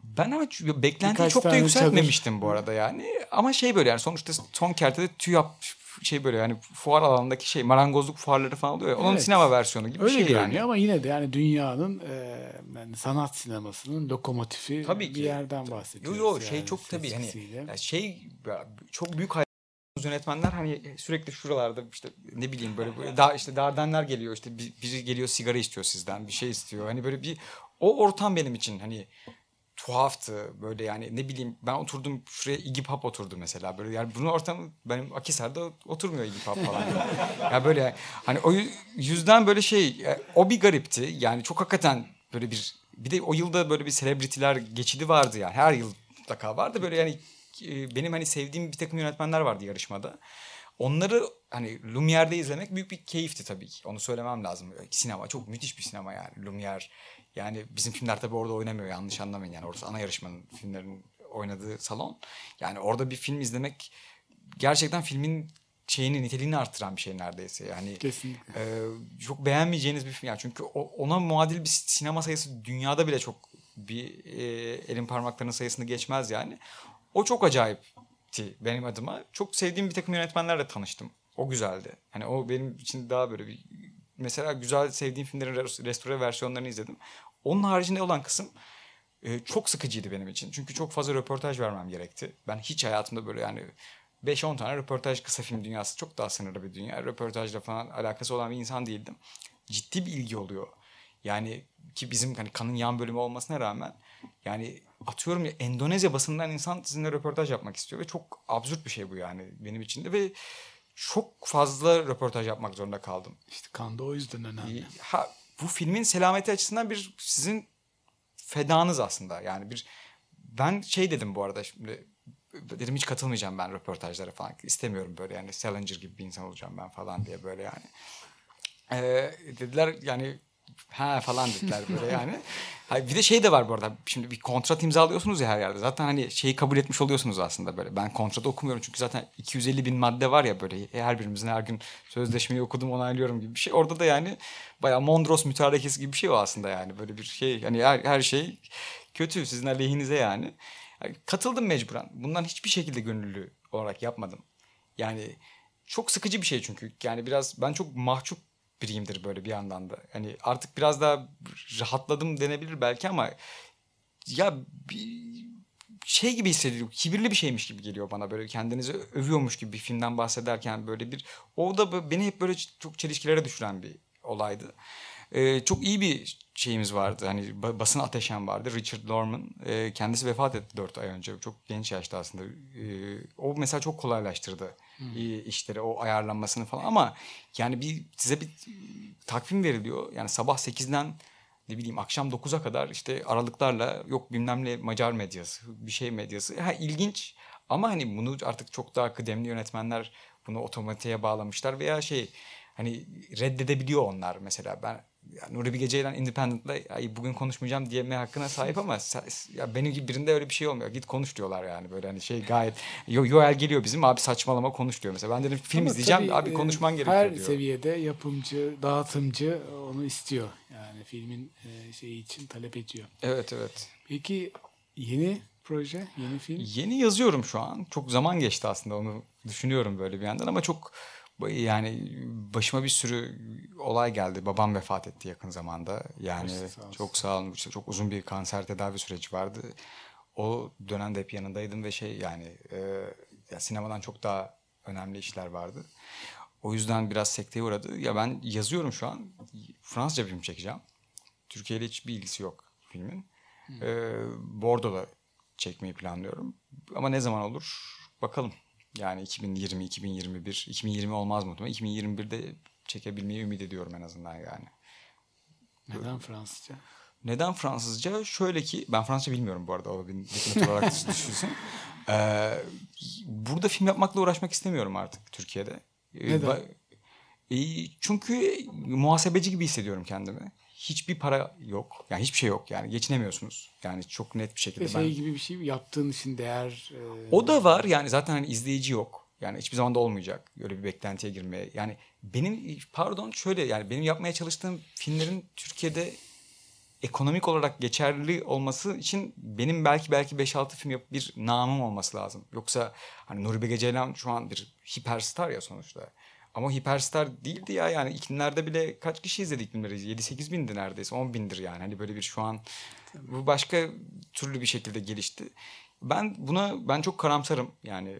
Ben ama beklentiyi çok da yükseltmemiştim çadır bu arada yani. Ama şey böyle yani sonuçta son kertede TÜYAP şey böyle yani fuar alanındaki şey marangozluk fuarları falan oluyor ya. Onun evet, sinema versiyonu gibi öyle bir şey yani. Ama yine de yani dünyanın e, yani sanat sinemasının lokomotifi tabii bir ki yerden bahsediyoruz. Yok yok şey yani çok tabii hani şey çok büyük biliyorsunuz yönetmenler hani sürekli şuralarda işte ne bileyim böyle, böyle daha işte Dardenler geliyor, işte biri geliyor sigara istiyor sizden, bir şey istiyor. Hani böyle bir o ortam benim için hani tuhaftı böyle, yani ne bileyim ben oturdum şuraya Iggy Pop oturdu mesela böyle, yani bunun ortamı benim Akhisar'da oturmuyor Iggy Pop falan. Ya böyle hani o yüzden böyle şey, o bir garipti yani, çok hakikaten böyle bir bir de o yılda böyle bir selebritiler geçidi vardı yani, her yıl mutlaka vardı böyle yani. Benim hani sevdiğim bir takım yönetmenler vardı yarışmada. Onları hani Lumière'de izlemek büyük bir keyifti tabii ki. Onu söylemem lazım. Sinema çok müthiş bir sinema yani. Lumière yani bizim filmler tabii orada oynamıyor, yanlış anlamayın yani. Orası ana yarışmanın, filmlerin oynadığı salon. Yani orada bir film izlemek gerçekten filmin şeyini, niteliğini artıran bir şey neredeyse. Yani kesinlikle. E, çok beğenmeyeceğiniz bir film yani. Çünkü ona muadil bir sinema sayısı dünyada bile çok bir e, elin parmaklarının sayısını geçmez yani. O çok acayipti benim adıma. Çok sevdiğim bir takım yönetmenlerle tanıştım. O güzeldi. Hani o benim için daha böyle bir... Mesela güzel sevdiğim filmlerin restore versiyonlarını izledim. Onun haricinde olan kısım e, çok sıkıcıydı benim için. Çünkü çok fazla röportaj vermem gerekti. Ben hiç hayatımda böyle yani beş on tane röportaj, kısa film dünyası çok daha sınırlı bir dünya. Röportajla falan alakası olan bir insan değildim. Ciddi bir ilgi oluyor. Yani ki bizim hani Kan'ın yan bölümü olmasına rağmen yani... Atıyorum ya, Endonezya basından insan sizinle röportaj yapmak istiyor ve çok absürt bir şey bu yani benim için de ve çok fazla röportaj yapmak zorunda kaldım. İşte Kan'da o yüzden önemli. Ha, bu filmin selameti açısından bir sizin fedanız aslında yani bir, ben şey dedim bu arada, şimdi dedim hiç katılmayacağım ben röportajlara falan, istemiyorum böyle yani Salinger gibi bir insan olacağım ben falan diye böyle yani. Ee, dediler yani ha falan dediler böyle yani. Bir de şey de var bu arada, şimdi bir kontrat imzalıyorsunuz ya her yerde, zaten hani şeyi kabul etmiş oluyorsunuz aslında böyle. Ben kontratı okumuyorum çünkü zaten iki yüz elli bin madde var ya böyle, her birimizin her gün sözleşmeyi okudum onaylıyorum gibi bir şey. Orada da yani bayağı Mondros mütarekesi gibi bir şey o aslında yani, böyle bir şey hani her, her şey kötü sizin aleyhinize yani. Yani katıldım mecburen, bundan hiçbir şekilde gönüllü olarak yapmadım. Yani çok sıkıcı bir şey çünkü yani biraz ben çok mahcup biriyimdir böyle bir yandan da. Hani artık biraz daha rahatladım denebilir belki ama ya şey gibi hissediyorum. Kibirli bir şeymiş gibi geliyor bana böyle, kendinizi övüyormuş gibi bir filmden bahsederken böyle bir, o da beni hep böyle çok çelişkilere düşüren bir olaydı. Ee, çok iyi bir şeyimiz vardı. Hani basın ateşen vardı. Richard Lorman. Ee, kendisi vefat etti dört ay önce. Çok genç yaşta aslında. Ee, o mesela çok kolaylaştırdı hmm. işleri, o ayarlanmasını falan ama yani bir size bir takvim veriliyor. Yani sabah sekizden ne bileyim akşam dokuza kadar işte aralıklarla yok bilmem ne Macar medyası, bir şey medyası. Ha, ilginç ama hani bunu artık çok daha kıdemli yönetmenler bunu otomatiğe bağlamışlar veya şey hani reddedebiliyor onlar mesela. Ben yani Nuri Bilge Ceylan Independent'la bugün konuşmayacağım diyeme hakkına sahip ama ya benim gibi birinde öyle bir şey olmuyor. Git konuş diyorlar yani böyle hani şey gayet. Yoel geliyor bizim abi, saçmalama konuş diyor mesela. Ben dedim film ama izleyeceğim tabii, abi konuşman e, gerekiyor her diyor. Her seviyede yapımcı, dağıtımcı onu istiyor. Yani filmin şeyi için talep ediyor. Evet evet. Peki yeni proje, yeni film? Yeni yazıyorum şu an. Çok zaman geçti aslında, onu düşünüyorum böyle bir yandan ama çok... Yani başıma bir sürü olay geldi. Babam vefat etti yakın zamanda. Yani sağ çok sağ olun. Çok uzun bir kanser tedavi süreci vardı. O dönemde hep yanındaydım ve şey yani e, ya sinemadan çok daha önemli işler vardı. O yüzden biraz sekteye uğradı. Ya ben yazıyorum şu an. Fransızca film çekeceğim. Türkiye ile hiçbir ilgisi yok filmin. Hmm. E, Bordeaux'da çekmeyi planlıyorum. Ama ne zaman olur bakalım. Yani iki bin yirmi, iki bin yirmi bir, iki bin yirmi olmaz mı? iki bin yirmi birde çekebilmeyi ümit ediyorum en azından yani. Neden Fransızca? Neden Fransızca? Şöyle ki, ben Fransızca bilmiyorum bu arada. O bir dipnot olarak düşünsün. Ee, burada film yapmakla uğraşmak istemiyorum artık Türkiye'de. Neden? Ee, çünkü muhasebeci gibi hissediyorum kendimi. Hiçbir para yok. Yani hiçbir şey yok. Yani geçinemiyorsunuz. Yani çok net bir şekilde. Şey ben... gibi bir şey yaptığın için değer... E... O da var. Yani zaten hani izleyici yok. Yani hiçbir zaman da olmayacak. Öyle bir beklentiye girmeye. Yani benim pardon şöyle yani benim yapmaya çalıştığım filmlerin Türkiye'de ekonomik olarak geçerli olması için benim belki belki beş altı film yapıp bir namım olması lazım. Yoksa hani Nuri Bilge Ceylan şu an bir hiperstar ya sonuçta. Ama hiperstar değildi ya yani, iklimlerde bile kaç kişi izledik filmleri? yedi sekiz bindi neredeyse, on bindir yani. Hani böyle bir şu an bu başka türlü bir şekilde gelişti. Ben buna ben çok karamsarım yani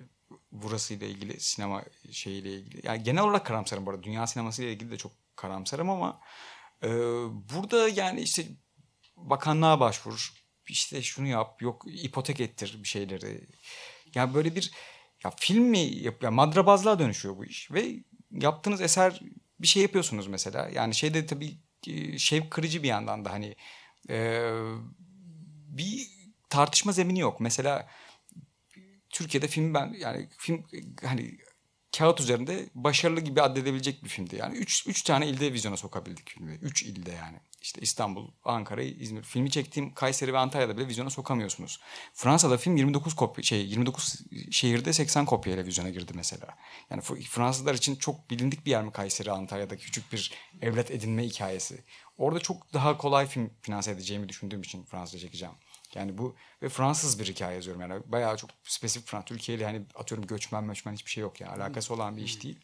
burasıyla ilgili, sinema şeyiyle ilgili. Yani genel olarak karamsarım bu arada. Dünya sinemasıyla ilgili de çok karamsarım ama e, burada yani işte bakanlığa başvur, işte şunu yap, yok ipotek ettir bir şeyleri. Yani böyle bir ya film mi yap, ya madrabazlığa dönüşüyor bu iş ve yaptığınız eser bir şey yapıyorsunuz mesela. Yani şey de tabii şevk kırıcı bir yandan da hani e, bir tartışma zemini yok. Mesela Türkiye'de film ben yani film hani kağıt üzerinde başarılı gibi addedebilecek bir filmdi. Yani üç, üç tane ilde vizyona sokabildik filmi. Üç ilde yani. İşte İstanbul, Ankara, İzmir. Filmi çektiğim Kayseri ve Antalya'da bile vizyona sokamıyorsunuz. Fransa'da film yirmi dokuz kopya şey yirmi dokuz şehirde seksen kopyayla vizyona girdi mesela. Yani Fransızlar için çok bilindik bir yer mi Kayseri, Antalya'daki küçük bir evlat edinme hikayesi. Orada çok daha kolay film finanse edeceğimi düşündüğüm için Fransa'da çekeceğim. Yani bu ve Fransız bir hikaye yazıyorum yani bayağı çok spesifik Fransız. Türkiye ile hani atıyorum göçmen göçmen hiçbir şey yok yani alakası olan bir iş değil.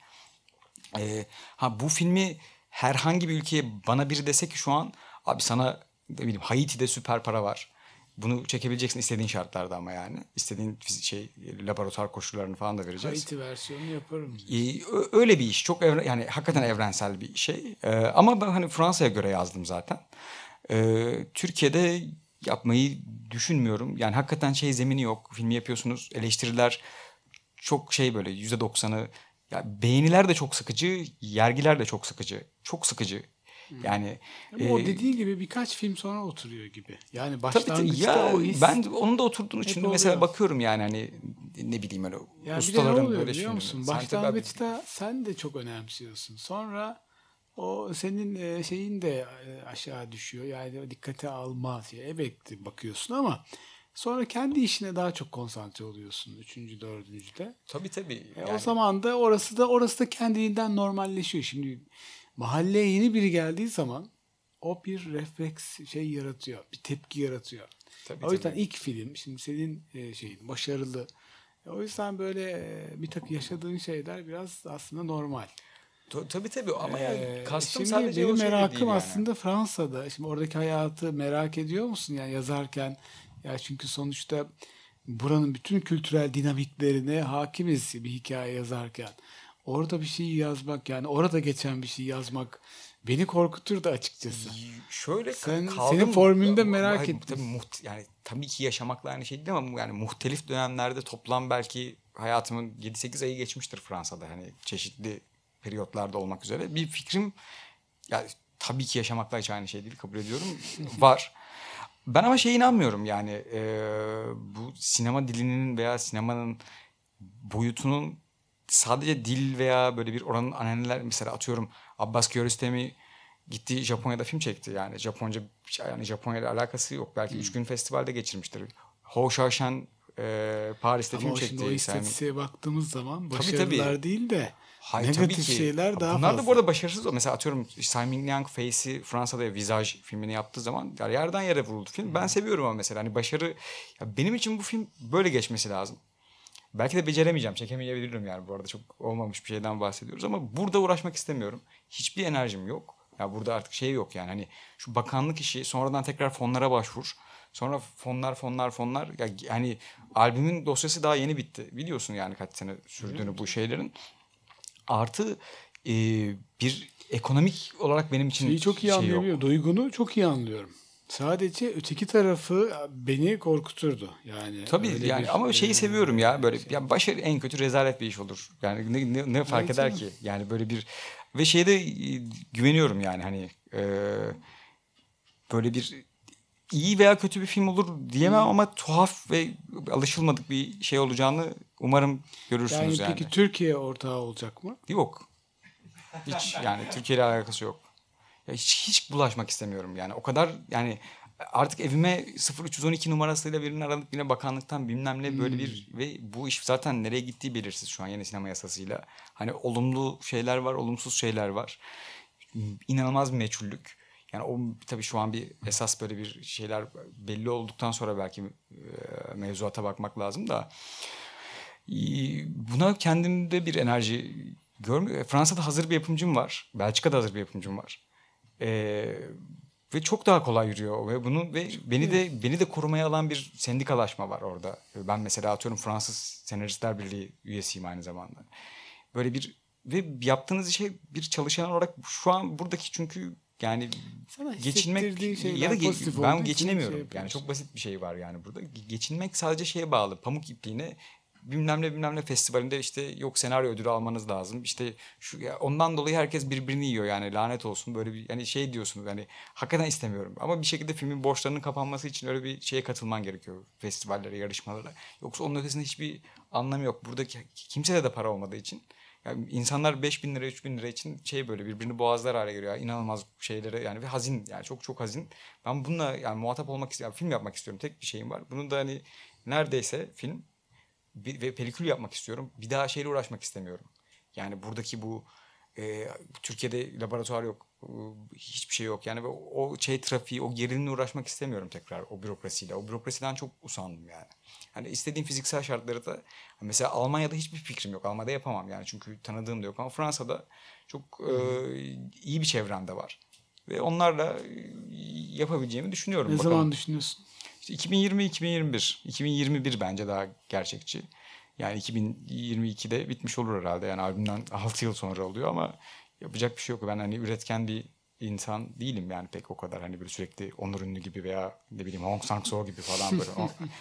Ee, ha bu filmi herhangi bir ülkeye bana biri dese ki şu an abi sana ne bileyim Haiti'de süper para var. Bunu çekebileceksin istediğin şartlarda ama yani istediğin şey laboratuvar koşullarını falan da vereceğiz. Haiti versiyonunu yaparım. Ee, öyle bir iş çok evren, yani hakikaten evrensel bir şey. Ee, ama ben hani Fransa'ya göre yazdım zaten. Ee, Türkiye'de yapmayı düşünmüyorum. Yani hakikaten şey zemini yok. Filmi yapıyorsunuz. Eleştiriler çok şey böyle yüzde doksanı. Ya beğeniler de çok sıkıcı. Yergiler de çok sıkıcı. Çok sıkıcı. Yani hmm. e, o dediğin gibi birkaç film sonra oturuyor gibi. Yani başlangıçta tabii, ya, o his. Ben onun da oturduğunu şimdi mesela oluyor. Bakıyorum yani hani ne bileyim öyle yani ustaların oluyor, böyle şeyleri. Başlangıçta sen de çok önemsiyorsun. Sonra o senin şeyin de aşağı düşüyor. Yani dikkate almaz. Evet bakıyorsun ama sonra kendi işine daha çok konsantre oluyorsun. Üçüncü, dördüncüde. Tabii tabii. Yani. E, o zaman da orası da orası da kendiliğinden normalleşiyor. Şimdi mahalleye yeni biri geldiği zaman o bir refleks şey yaratıyor. Bir tepki yaratıyor. Tabii, o yüzden tabii. İlk film şimdi senin şeyin başarılı. O yüzden böyle bir takım yaşadığın şeyler biraz aslında normal. Tabii tabii ama yani ee, kastım sadece benim o şey merakım değil aslında yani. Fransa'da. Şimdi oradaki hayatı merak ediyor musun yani yazarken? Ya çünkü sonuçta buranın bütün kültürel dinamiklerine hakimiz bir hikaye yazarken. Orada bir şeyi yazmak yani orada geçen bir şeyi yazmak beni korkuturdu açıkçası. Şöyle sen, kaldım. Senin formülünde merak hayır, ettim. Tabii, muht- yani, tabii ki yaşamakla aynı şey değil ama yani muhtelif dönemlerde toplam belki hayatımın yedi sekiz ayı geçmiştir Fransa'da. Hani çeşitli periyotlarda olmak üzere bir fikrim ya tabii ki yaşamakla hiç aynı şey değil kabul ediyorum var. Ben ama şeye inanmıyorum yani e, bu sinema dilinin veya sinemanın boyutunun sadece dil veya böyle bir oranın anneler mesela atıyorum Abbas Kiarostami gitti Japonya'da film çekti yani Japonca yani Japonya'yla alakası yok belki üç hmm. gün festivalde geçirmiştir. Hou Hsiao-hsien e, Paris'te ama film çekti. Ama şimdi o istatistiğe yani. Baktığımız zaman başarılar tabii, tabii. değil de hayır, negatif tabii ki. Şeyler daha bunlar fazla. Da bu arada başarısız o. Mesela atıyorum Simon Liang Face'i Fransa'da Visage filmini yaptığı zaman yani yerden yere vuruldu film. Hmm. Ben seviyorum ama mesela hani başarı ya benim için bu film böyle geçmesi lazım. Belki de beceremeyeceğim, çekemeyebilirim yani bu arada çok olmamış bir şeyden bahsediyoruz ama burada uğraşmak istemiyorum. Hiçbir enerjim yok. Ya burada artık şey yok yani hani şu bakanlık işi sonradan tekrar fonlara başvur. Sonra fonlar fonlar fonlar ya hani albümün dosyası daha yeni bitti. Biliyorsun yani kaç sene sürdüğünü bu şeylerin. Artı e, bir ekonomik olarak benim için şeyi çok iyi şey anlayabiliyorum. Duygunu çok iyi anlıyorum. Sadece öteki tarafı beni korkuturdu. Yani tabii yani bir, ama şeyi e, seviyorum ya böyle şey. Yani başarı en kötü rezalet bir iş olur. Yani ne, ne, ne fark evet, eder canım. Ki? Yani böyle bir ve şeyde güveniyorum yani hani e, böyle bir iyi veya kötü bir film olur diyemem hmm. ama tuhaf ve alışılmadık bir şey olacağını umarım görürsünüz yani. Yani peki Türkiye ortağı olacak mı? Yok. Hiç yani Türkiye ile alakası yok. Ya hiç, hiç bulaşmak istemiyorum yani. O kadar yani artık evime sıfır üç yüz on iki numarasıyla birinin aranıp yine bakanlıktan bilmem ne böyle hmm. bir ve bu iş zaten nereye gittiği belirsiz şu an yeni sinema yasasıyla. Hani olumlu şeyler var, olumsuz şeyler var. İnanılmaz bir meçhullük. Yani o tabii şu an bir esas böyle bir şeyler belli olduktan sonra belki mevzuata bakmak lazım da buna kendimde bir enerji görmüyorum. Fransa'da hazır bir yapımcım var. Belçika'da hazır bir yapımcım var. Ee, Ve çok daha kolay yürüyor ve bunu ve beni de beni de korumaya alan bir sendikalaşma var orada. Ben mesela atıyorum Fransız Senaristler Birliği üyesiyim aynı zamanda. Böyle bir ve yaptığınız şey bir çalışan olarak şu an buradaki çünkü yani sana geçinmek ya da ge- ben geçinemiyorum. Şey yani çok basit bir şey var yani burada. Geçinmek sadece şeye bağlı. Pamuk ipliğine bilmem ne bilmem ne festivalinde işte yok senaryo ödülü almanız lazım. İşte şu ya ondan dolayı herkes birbirini yiyor yani lanet olsun böyle bir yani şey diyorsunuz yani hakikaten istemiyorum. Ama bir şekilde filmin borçlarının kapanması için öyle bir şeye katılman gerekiyor festivallere, yarışmalara. Yoksa onun ötesinde hiçbir anlamı yok. Buradaki kimseye de para olmadığı için yani insanlar beş bin lira üç bin lira için şey böyle birbirini boğazlar hale geliyor. Yani inanılmaz şeylere yani ve hazin yani çok çok hazin. Ben bununla yani muhatap olmak istiyorum. Film yapmak istiyorum. Tek bir şeyim var. Bunun da hani neredeyse film Bir, ve pelikül yapmak istiyorum. Bir daha şeyle uğraşmak istemiyorum. Yani buradaki bu e, Türkiye'de laboratuvar yok. E, hiçbir şey yok. Yani o şey trafiği, o gerilimle uğraşmak istemiyorum tekrar o bürokrasiyle. O bürokrasiden çok usandım yani. Hani istediğim fiziksel şartları da mesela Almanya'da hiçbir fikrim yok. Almanya'da yapamam yani. Çünkü tanıdığım da yok ama Fransa'da çok e, iyi bir çevrem de var. Ve onlarla yapabileceğimi düşünüyorum. Ne bakalım. Zaman düşünüyorsun? iki bin yirmi, iki bin yirmi bir, iki bin yirmi bir bence daha gerçekçi. Yani iki bin yirmi ikide bitmiş olur herhalde. Yani albümden altı yıl sonra oluyor ama yapacak bir şey yok. Ben hani üretken bir insan değilim yani pek o kadar. Hani böyle sürekli Onur Ünlü gibi veya ne bileyim Hong Sang-soo gibi falan böyle.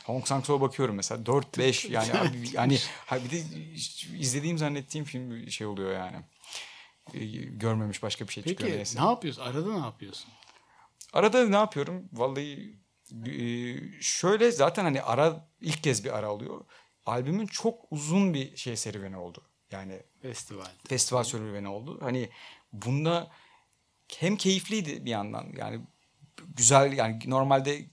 Hong Sang-soo'ya bakıyorum mesela dört beş yani hani bir de izlediğim zannettiğim film şey oluyor yani. Görmemiş başka bir şey çıkıyor. Peki neyse. Ne yapıyorsun? Arada ne yapıyorsun? Arada ne yapıyorum? Vallahi Ee, şöyle zaten hani ara ilk kez bir ara oluyor. Albümün çok uzun bir şey serüveni oldu. Yani festival. Festival serüveni oldu. Hani bunda hem keyifliydi bir yandan. Yani güzel yani normalde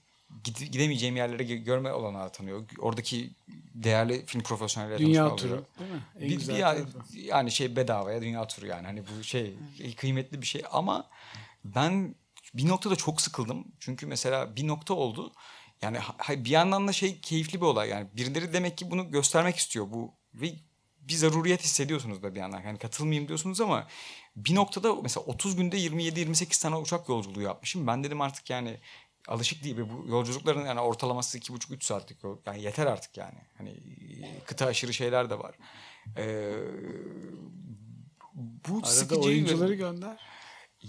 gide, gidemeyeceğim yerlere görme olanağı tanıyor. Oradaki değerli film profesyonelleriyle tanışma oluyor. Dünya turu, değil mi? En bir, güzel bir yani, yani şey bedavaya dünya turu yani. Hani bu şey kıymetli bir şey ama ben bir noktada çok sıkıldım. Çünkü mesela bir nokta oldu. Yani bir yandan da şey keyifli bir olay. Yani birileri demek ki bunu göstermek istiyor bu ve bir zaruriyet hissediyorsunuz da bir yandan. Yani katılmayayım diyorsunuz ama bir noktada mesela otuz günde yirmi yedi yirmi sekiz tane uçak yolculuğu yapmışım. Ben dedim artık yani alışık değil bu yolculukların yani ortalaması iki buçuk üç saatlik yol. Yani yeter artık yani. Hani kıta aşırı şeyler de var. Ee, bu arada sıkıcı oyuncuları ve... gönder.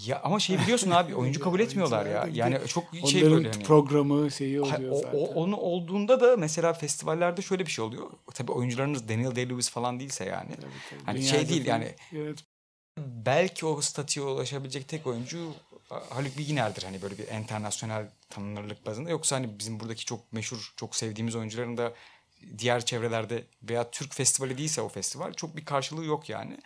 Ya ama şey biliyorsun abi oyuncu kabul etmiyorlar ya. Yani çok şey böyle yani. Onların programı şeyi oluyor ha, zaten. O, onu olduğunda da mesela festivallerde şöyle bir şey oluyor. Tabii oyuncularınız Daniel Day-Lewis falan değilse yani. Tabii, tabii. Hani dünya şey değil yani. Evet. Belki o statüye ulaşabilecek tek oyuncu Haluk Bilginer'dir. Hani böyle bir internasyonel tanınırlık bazında. Yoksa hani bizim buradaki çok meşhur, çok sevdiğimiz oyuncuların da diğer çevrelerde veya Türk festivali değilse o festival çok bir karşılığı yok yani.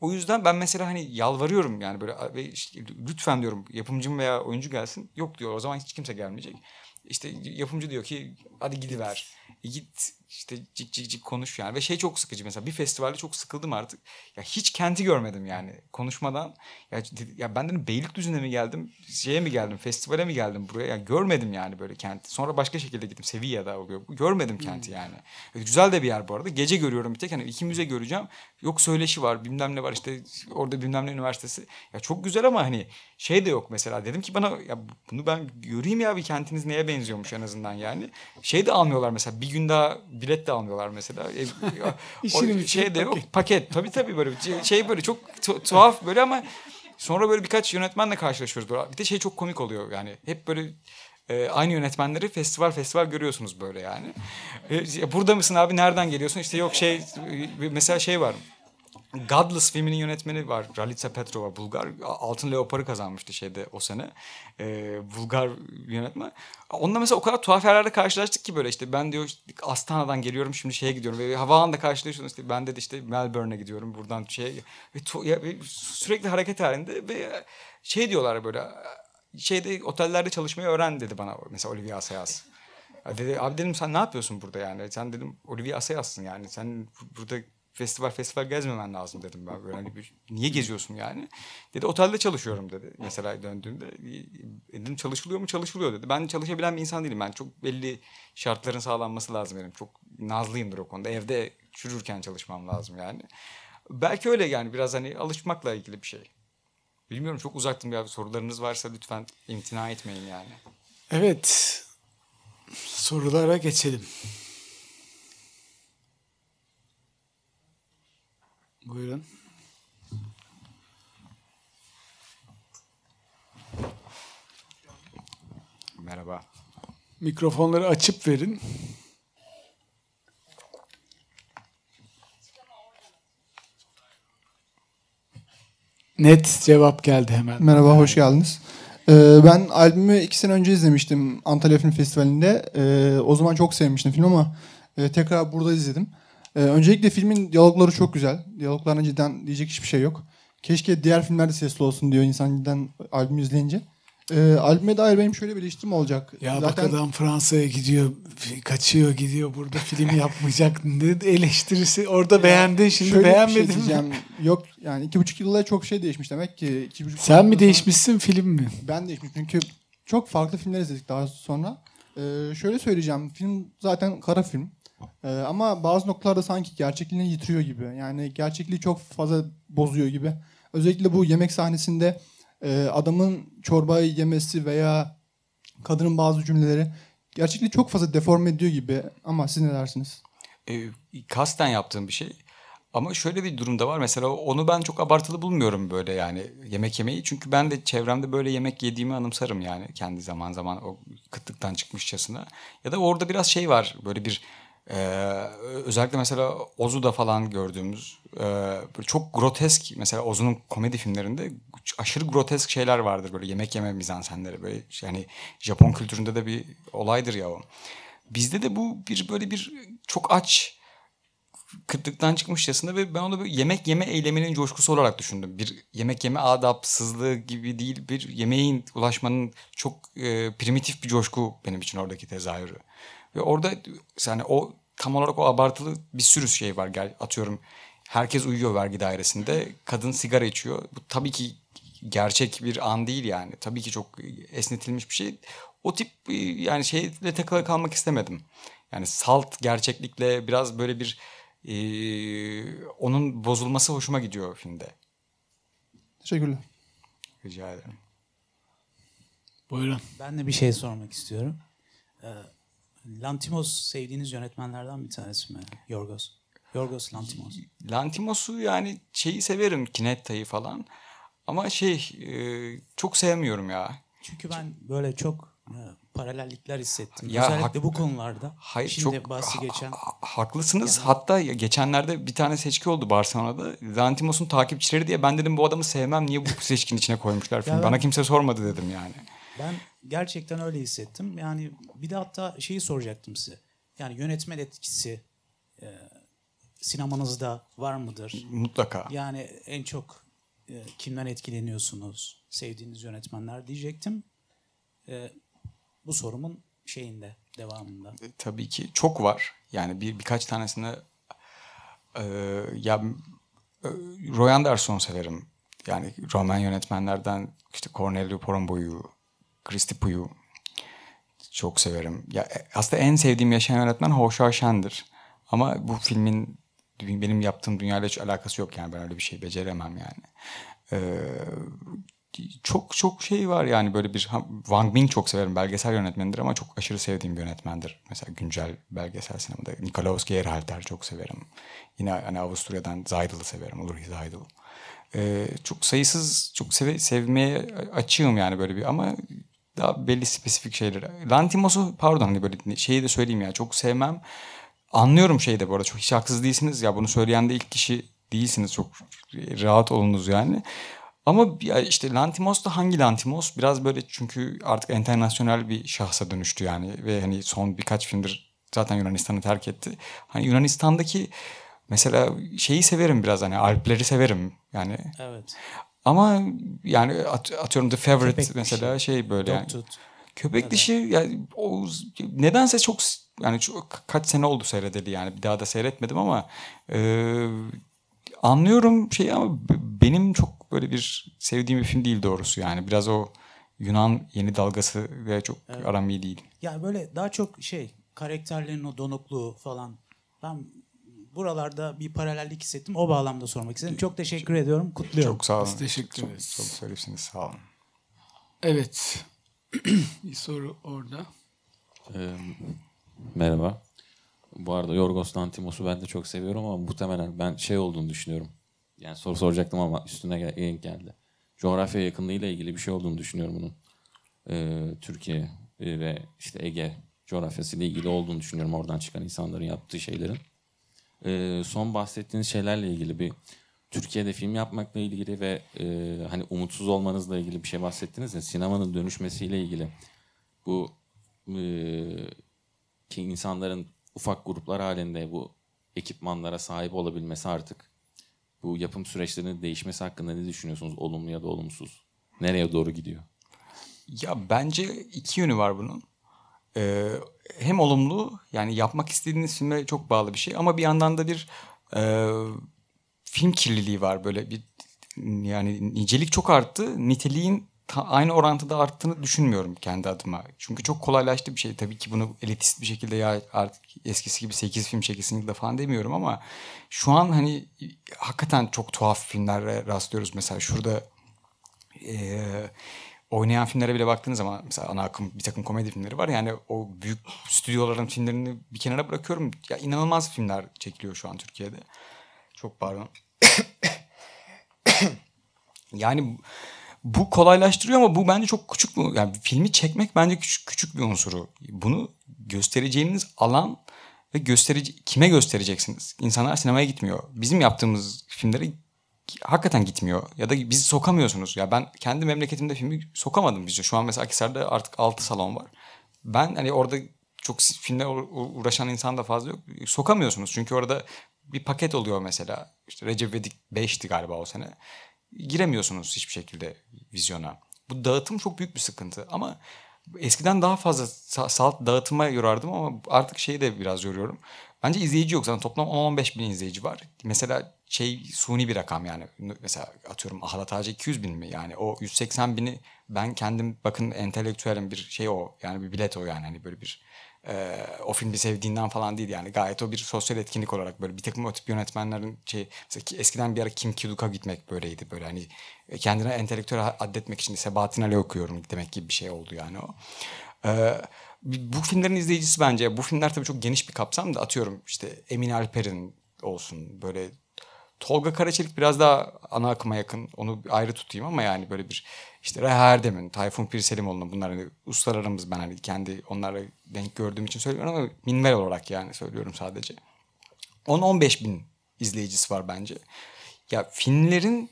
O yüzden ben mesela hani yalvarıyorum yani böyle işte lütfen diyorum yapımcım veya oyuncu gelsin. Yok diyor o zaman hiç kimse gelmeyecek. İşte yapımcı diyor ki hadi gidiver. E git işte cik cik cik konuş yani. Ve şey çok sıkıcı mesela bir festivalde çok sıkıldım artık. Ya hiç kenti görmedim yani konuşmadan. Ya, ya ben dedim Beylikdüzü'ne mi geldim şeye mi geldim festivale mi geldim buraya. Yani görmedim yani böyle kenti. Sonra başka şekilde gittim Sevilla'da oluyor. Görmedim kenti yani. Güzel de bir yer bu arada. Gece görüyorum bir tek hani iki müze göreceğim. Yok söyleşi var bilmem ne var işte orada bilmem ne üniversitesi. Ya çok güzel ama hani şey de yok mesela. Dedim ki bana ya bunu ben göreyim ya bir kentiniz neye benziyormuş en azından yani. Şey de almıyorlar mesela bir gün daha bilet de almıyorlar mesela. O şey de yok. Paket. Tabii tabii böyle şey böyle çok tu- tuhaf böyle ama sonra böyle birkaç yönetmenle karşılaşıyoruz. Böyle. Bir de şey çok komik oluyor yani. Hep böyle e, aynı yönetmenleri festival festival görüyorsunuz böyle yani. E, burada mısın abi nereden geliyorsun? İşte yok şey mesela şey var. Godless filminin yönetmeni var. Ralitza Petrova Bulgar. Altın Leopar'ı kazanmıştı şeyde o sene. Ee, Bulgar yönetmen. Onunla mesela o kadar tuhaf yerlerde karşılaştık ki böyle işte ben diyor işte Astana'dan geliyorum şimdi şeye gidiyorum. Ve havaalanında karşılaşıyorsun işte ben de işte Melbourne'e gidiyorum buradan şeye. Ve tu- ya, ve sürekli hareket halinde ve şey diyorlar böyle şeyde otellerde çalışmayı öğren dedi bana mesela Olivia Assayas. Dedi, abi dedim sen ne yapıyorsun burada yani? Sen dedim Olivia Assayas'sın yani sen burada festival festival gezmemen lazım dedim ben böyle hani bir, niye geziyorsun yani dedi otelde çalışıyorum dedi mesela döndüğümde dedim çalışılıyor mu çalışılıyor dedi ben çalışabilen bir insan değilim ben çok belli şartların sağlanması lazım benim çok nazlıyımdır o konuda evde çürürken çalışmam lazım yani belki öyle yani biraz hani alışmakla ilgili bir şey. Bilmiyorum, çok uzattım ya. Sorularınız varsa lütfen imtina etmeyin yani. Evet. Sorulara geçelim. Buyurun. Merhaba. Mikrofonları açıp verin. Net cevap geldi hemen. Merhaba, hoş geldiniz. Ee, ben albümü iki sene önce izlemiştim Antalya Film Festivali'nde. Ee, o zaman çok sevmiştim film ama e, tekrar burada izledim. Ee, öncelikle filmin diyalogları çok güzel. Diyaloglarına cidden diyecek hiçbir şey yok. Keşke diğer filmlerde sesli olsun diyor insan cidden albümü izleyince. Ee, albüme dair benim şöyle bir eleştirim olacak. Ya zaten... bak adam Fransa'ya gidiyor, kaçıyor gidiyor, burada filmi yapmayacak eleştirisi. Orada beğendin, şimdi beğenmedin şey mi? Yok yani iki buçuk yılda çok şey değişmiş demek ki. İki buçuk Sen mi değişmişsin sonra... film mi? Ben değişmiş çünkü çok farklı filmler izledik daha sonra. Ee, şöyle söyleyeceğim, film zaten kara film. Ee, ama bazı noktalarda sanki gerçekliğini yitiriyor gibi. Yani gerçekliği çok fazla bozuyor gibi. Özellikle bu yemek sahnesinde... adamın çorbayı yemesi veya kadının bazı cümleleri gerçekten çok fazla deforme ediyor gibi, ama siz ne dersiniz? E, kasten yaptığım bir şey ama şöyle bir durumda var mesela, onu ben çok abartılı bulmuyorum böyle yani yemek yemeyi, çünkü ben de çevremde böyle yemek yediğimi anımsarım yani kendi zaman zaman o kıtlıktan çıkmışçasına. Ya da orada biraz şey var böyle bir Ee, özellikle mesela Ozu'da falan gördüğümüz e, çok grotesk, mesela Ozu'nun komedi filmlerinde aşırı grotesk şeyler vardır böyle yemek yeme mizansenleri, böyle yani Japon kültüründe de bir olaydır ya o. Bizde de bu bir böyle bir çok aç, kıtlıktan çıkmışçasına ve ben onu böyle yemek yeme eyleminin coşkusu olarak düşündüm. Bir yemek yeme adapsızlığı gibi değil, bir yemeğin ulaşmanın çok e, primitif bir coşku benim için oradaki tezahürü. Ve orada yani o tam olarak o abartılı bir sürü şey var. Gel atıyorum herkes uyuyor vergi dairesinde, kadın sigara içiyor. Bu tabii ki gerçek bir an değil yani. Tabii ki çok esnetilmiş bir şey. O tip yani şeyle takılı kalmak istemedim. Yani salt gerçeklikle biraz böyle bir e, onun bozulması hoşuma gidiyor filmde. Teşekkürler. Rica ederim. Buyurun. Ben de bir şey sormak istiyorum. Ee, Lantimos sevdiğiniz yönetmenlerden bir tanesi mi? Yorgos. Yorgos Lantimos. Lantimos'u yani şeyi severim, Kinetta'yı falan. Ama şey çok sevmiyorum ya. Çünkü ben böyle çok paralellikler hissettim. Ya özellikle hak... bu konularda. Hayır, şimdi çok bahsi geçen. Haklısınız. Yani... Hatta geçenlerde bir tane seçki oldu Barcelona'da. Lantimos'un takipçileri diye, ben dedim bu adamı sevmem, niye bu seçkinin içine koymuşlar filmi. Ben... Bana kimse sormadı dedim yani. Ben gerçekten öyle hissettim. Yani bir de hatta şeyi soracaktım size. Yani yönetmen etkisi e, sinemanızda var mıdır? Mutlaka. Yani en çok e, kimden etkileniyorsunuz? Sevdiğiniz yönetmenler diyecektim. E, bu sorumun şeyinde, devamında. E, tabii ki çok var. Yani bir birkaç tanesini e, ya e, Roy Anderson severim. Yani Roman yönetmenlerden işte Cornelio Porumbo'yu, Christy Puyu çok severim. Ya aslında en sevdiğim yaşayan yönetmen Hou Hsiao-hsien'dir. Ama bu filmin benim yaptığım dünyayla hiç alakası yok yani, ben öyle bir şey beceremem yani. Ee, çok çok şey var yani böyle bir Wang Bing çok severim. Belgesel yönetmenidir ama çok aşırı sevdiğim bir yönetmendir. Mesela güncel belgesel sinemada Nikolaus Gerhalter çok severim. Yine hani Avusturya'dan Zeidel'i severim. Ulrich Zeidel. Ee, çok sayısız, çok sev- sevmeye açığım yani böyle bir, ama daha belli spesifik şeyler. Lantimos'u pardon hani böyle şeyi de söyleyeyim ya, çok sevmem. Anlıyorum şeyi de bu arada, çok hiç haksız değilsiniz ya, bunu söyleyen de ilk kişi değilsiniz, çok rahat olunuz yani. Ama işte Lantimos da hangi Lantimos? Biraz böyle çünkü artık internasyonel bir şahsa dönüştü yani ve hani son birkaç filmdir zaten Yunanistan'ı terk etti. Hani Yunanistan'daki mesela şeyi severim biraz, hani Alpleri severim yani. Evet. Ama yani at, atıyorum The Favorite Köpek mesela dişi. Şey böyle yani. Köpek evet. Dişi yani o, nedense çok yani çok, kaç sene oldu seyredeli yani, bir daha da seyretmedim ama e, anlıyorum şeyi, ama benim çok böyle bir sevdiğim bir film değil doğrusu yani, biraz o Yunan yeni dalgası ve çok evet. Aram iyi değil. Yani böyle daha çok şey karakterlerin o donukluğu falan, ben buralarda bir paralellik hissettim. O bağlamda sormak istedim. Çok teşekkür ediyorum. Kutluyorum. Çok sağ olun. Teşekkür ederiz. Çok, çok söyleyipsiniz. Sağ olun. Evet. Bir soru orada. Ee, merhaba. Bu arada Yorgos Lantimos'u ben de çok seviyorum ama muhtemelen ben şey olduğunu düşünüyorum. Yani soru soracaktım ama üstüne gel- geldi. Coğrafya yakınlığıyla ilgili bir şey olduğunu düşünüyorum bunun. Ee, Türkiye ve işte Ege coğrafyasıyla ilgili olduğunu düşünüyorum. Oradan çıkan insanların yaptığı şeylerin. Ee, son bahsettiğiniz şeylerle ilgili bir Türkiye'de film yapmakla ilgili ve e, hani umutsuz olmanızla ilgili bir şey bahsettiniz ya, sinemanın dönüşmesiyle ilgili bu e, ki insanların ufak gruplar halinde bu ekipmanlara sahip olabilmesi artık bu yapım süreçlerinin değişmesi hakkında ne düşünüyorsunuz? Olumlu ya da olumsuz? Nereye doğru gidiyor? Ya bence iki yönü var bunun. Ee, hem olumlu, yani yapmak istediğiniz filme çok bağlı bir şey ama bir yandan da bir e, film kirliliği var böyle bir, yani nicelik çok arttı, niteliğin ta, aynı orantıda arttığını düşünmüyorum kendi adıma. Çünkü çok kolaylaştı bir şey. Tabii ki bunu elitist bir şekilde ya artık eskisi gibi sekiz film çekilsin de falan demiyorum ama şu an hani hakikaten çok tuhaf filmlere rastlıyoruz. Mesela şurada e, oynayan filmlere bile baktığınız zaman mesela ana akım bir takım komedi filmleri var. Yani o büyük stüdyoların filmlerini bir kenara bırakıyorum. Ya inanılmaz filmler çekiliyor şu an Türkiye'de. Çok pardon. Yani bu kolaylaştırıyor ama bu bence çok küçük bir... Yani filmi çekmek bence küçük, küçük bir unsuru. Bunu göstereceğiniz alan ve gösterici, kime göstereceksiniz? İnsanlar sinemaya gitmiyor. Bizim yaptığımız filmlere hakikaten gitmiyor. Ya da bizi sokamıyorsunuz. Ya ben kendi memleketimde filmi sokamadım bizce. Şu an mesela Akhisar'da artık altı salon var. Ben hani orada çok filmle uğraşan insan da fazla yok. Sokamıyorsunuz. Çünkü orada bir paket oluyor mesela. İşte Recep İvedik beşti galiba o sene. Giremiyorsunuz hiçbir şekilde vizyona. Bu dağıtım çok büyük bir sıkıntı ama eskiden daha fazla salt dağıtıma yorardım ama artık şeyi de biraz yoruyorum. Bence izleyici yok. Zaten toplam on on beş bin izleyici var. Mesela şey suni bir rakam yani. Mesela atıyorum Ahlat Ağacı iki yüz bin mi? Yani o yüz seksen bini ben kendim bakın entelektüelim bir şey o. Yani bir bilet o yani. Hani böyle bir e, o filmi sevdiğinden falan değil yani. Gayet o bir sosyal etkinlik olarak böyle bir takım o tip yönetmenlerin şey. Mesela eskiden bir ara Kim Ki-duk'a gitmek böyleydi. Böyle hani kendine entelektüel addetmek için Sebahattin Ali okuyorum demek gibi bir şey oldu yani o. Ee, bu filmlerin izleyicisi bence bu filmler tabii çok geniş bir kapsam da atıyorum işte Emin Alper'in olsun böyle Tolga Karaçelik biraz daha ana akıma yakın onu ayrı tutayım ama yani böyle bir işte Reha Erdem'in, Tayfun Pirselimoğlu'nun bunlar hani ustalarımız ben hani kendi onlarla denk gördüğüm için söylüyorum ama minval olarak yani söylüyorum sadece on on beş bin izleyicisi var bence ya filmlerin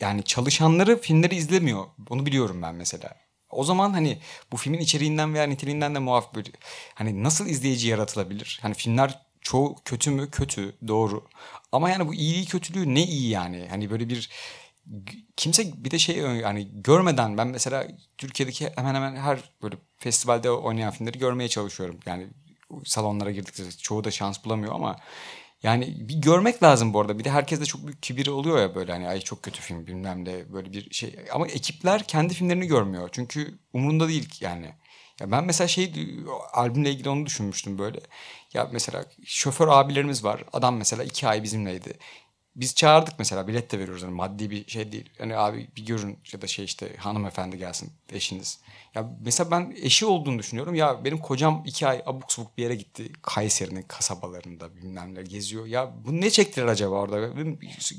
yani çalışanları filmleri izlemiyor onu biliyorum ben mesela. O zaman hani bu filmin içeriğinden veya niteliğinden de muaf böyle hani nasıl izleyici yaratılabilir? Hani filmler çoğu kötü mü? Kötü. Doğru. Ama yani bu iyiliği kötülüğü ne iyi yani? Hani böyle bir kimse bir de şey hani görmeden ben mesela Türkiye'deki hemen hemen her böyle festivalde oynayan filmleri görmeye çalışıyorum. Yani salonlara girdikçe çoğu da şans bulamıyor ama yani bir görmek lazım bu arada. Bir de herkes de çok büyük kibiri oluyor ya böyle hani ay çok kötü film bilmem ne böyle bir şey. Ama ekipler kendi filmlerini görmüyor. Çünkü umurunda değil yani. Ya ben mesela şey albümle ilgili onu düşünmüştüm böyle. Ya mesela şoför abilerimiz var. Adam mesela iki ay bizimleydi. Biz çağırdık mesela bilet de veriyoruz. Yani maddi bir şey değil. Hani abi bir görün ya da şey işte hanımefendi gelsin eşiniz. Ya mesela ben eşi olduğunu düşünüyorum. Ya benim kocam iki ay abuk subuk bir yere gitti. Kayseri'nin kasabalarında bilmem ne geziyor. Ya bunu ne çektirir acaba orada?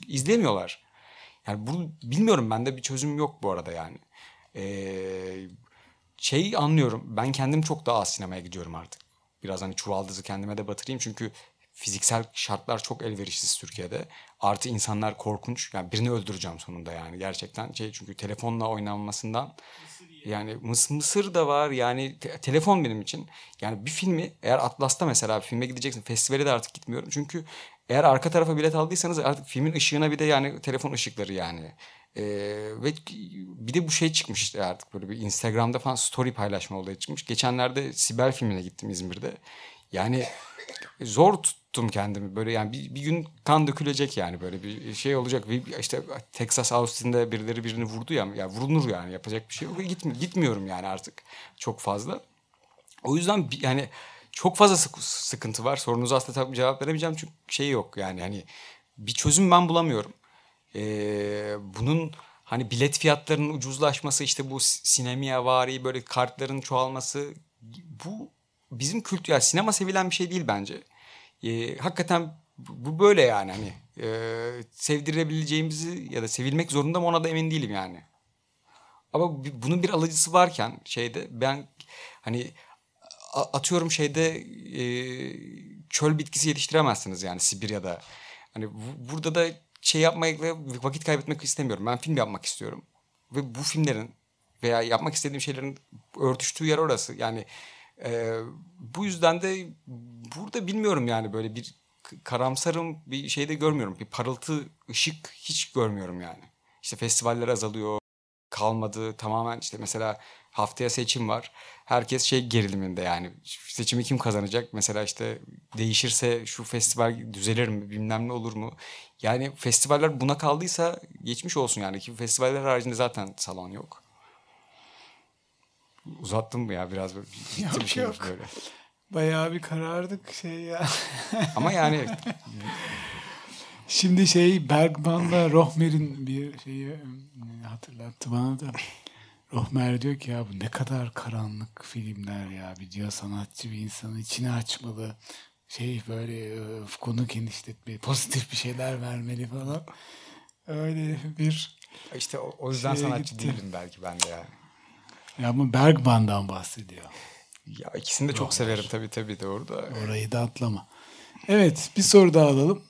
İzlemiyorlar. Yani bunu bilmiyorum bende bir çözüm yok bu arada yani. Ee, şey anlıyorum. Ben kendim çok daha az sinemaya gidiyorum artık. Biraz hani çuvaldızı kendime de batırayım çünkü... Fiziksel şartlar çok elverişsiz Türkiye'de. Artı insanlar korkunç. Yani birini öldüreceğim sonunda yani gerçekten. Şey çünkü telefonla oynanmasından mısır yani mıs- mısır da var yani te- telefon benim için. Yani bir filmi eğer Atlas'ta mesela filme gideceksin. Festivale de artık gitmiyorum. Çünkü eğer arka tarafa bilet aldıysanız artık filmin ışığına bir de yani telefon ışıkları yani. Ee, ve bir de bu şey çıkmış işte artık böyle bir Instagram'da falan story paylaşma olayı çıkmış. Geçenlerde Sibel filmine gittim İzmir'de. Yani zor tuttum kendimi böyle yani bir, bir gün kan dökülecek yani böyle bir şey olacak. Bir, işte Texas Austin'de birileri birini vurdu ya, ya vurulur yani yapacak bir şey yok. Gitmi, gitmiyorum yani artık çok fazla. O yüzden yani Çok fazla sıkıntı var. Sorunuza aslında tabii cevap veremeyeceğim çünkü şey yok yani hani bir çözüm ben bulamıyorum. Ee, bunun hani bilet fiyatlarının ucuzlaşması, işte bu sinemavari böyle kartların çoğalması, bu bizim kültür, yani sinema sevilen bir şey değil bence. Ee, hakikaten bu böyle yani hani e, sevdirebileceğimizi ya da sevilmek zorunda mı ona da emin değilim yani. Ama bunun bir alıcısı varken şeyde ben hani atıyorum şeyde e, çöl bitkisi yetiştiremezsiniz yani Sibirya'da. Hani bu, burada da şey yapmakla vakit kaybetmek istemiyorum. Ben film yapmak istiyorum. Ve bu filmlerin veya yapmak istediğim şeylerin örtüştüğü yer orası. Yani e, bu yüzden de burada bilmiyorum yani böyle bir karamsarım bir şey de görmüyorum. Bir parıltı, ışık hiç görmüyorum yani. İşte festivaller azalıyor. Kalmadı tamamen işte mesela haftaya seçim var. Herkes şey geriliminde yani seçimi kim kazanacak? Mesela işte değişirse şu festival düzelir mi? Bilmem ne olur mu? Yani festivaller buna kaldıysa geçmiş olsun yani ki festivaller haricinde zaten salon yok. Uzattım mı ya biraz böyle? Yok şey yok. Böyle. Bayağı bir karardık şey ya. Ama yani... Şimdi şey Bergman'la Rohmer'in bir şeyi hatırlattı bana da. Rohmer diyor ki ya bu ne kadar karanlık filmler ya. Bir diyor sanatçı bir insanı içine açmalı. Şey böyle konu genişletmeli, pozitif bir şeyler vermeli falan. Öyle bir İşte o, o yüzden sanatçı gitti. Değilim belki ben de yani. Ya ama Bergman'dan bahsediyor. Ya ikisini de Rohmer. Çok severim tabii tabii doğru da. Orayı da atlama. Evet bir soru daha alalım.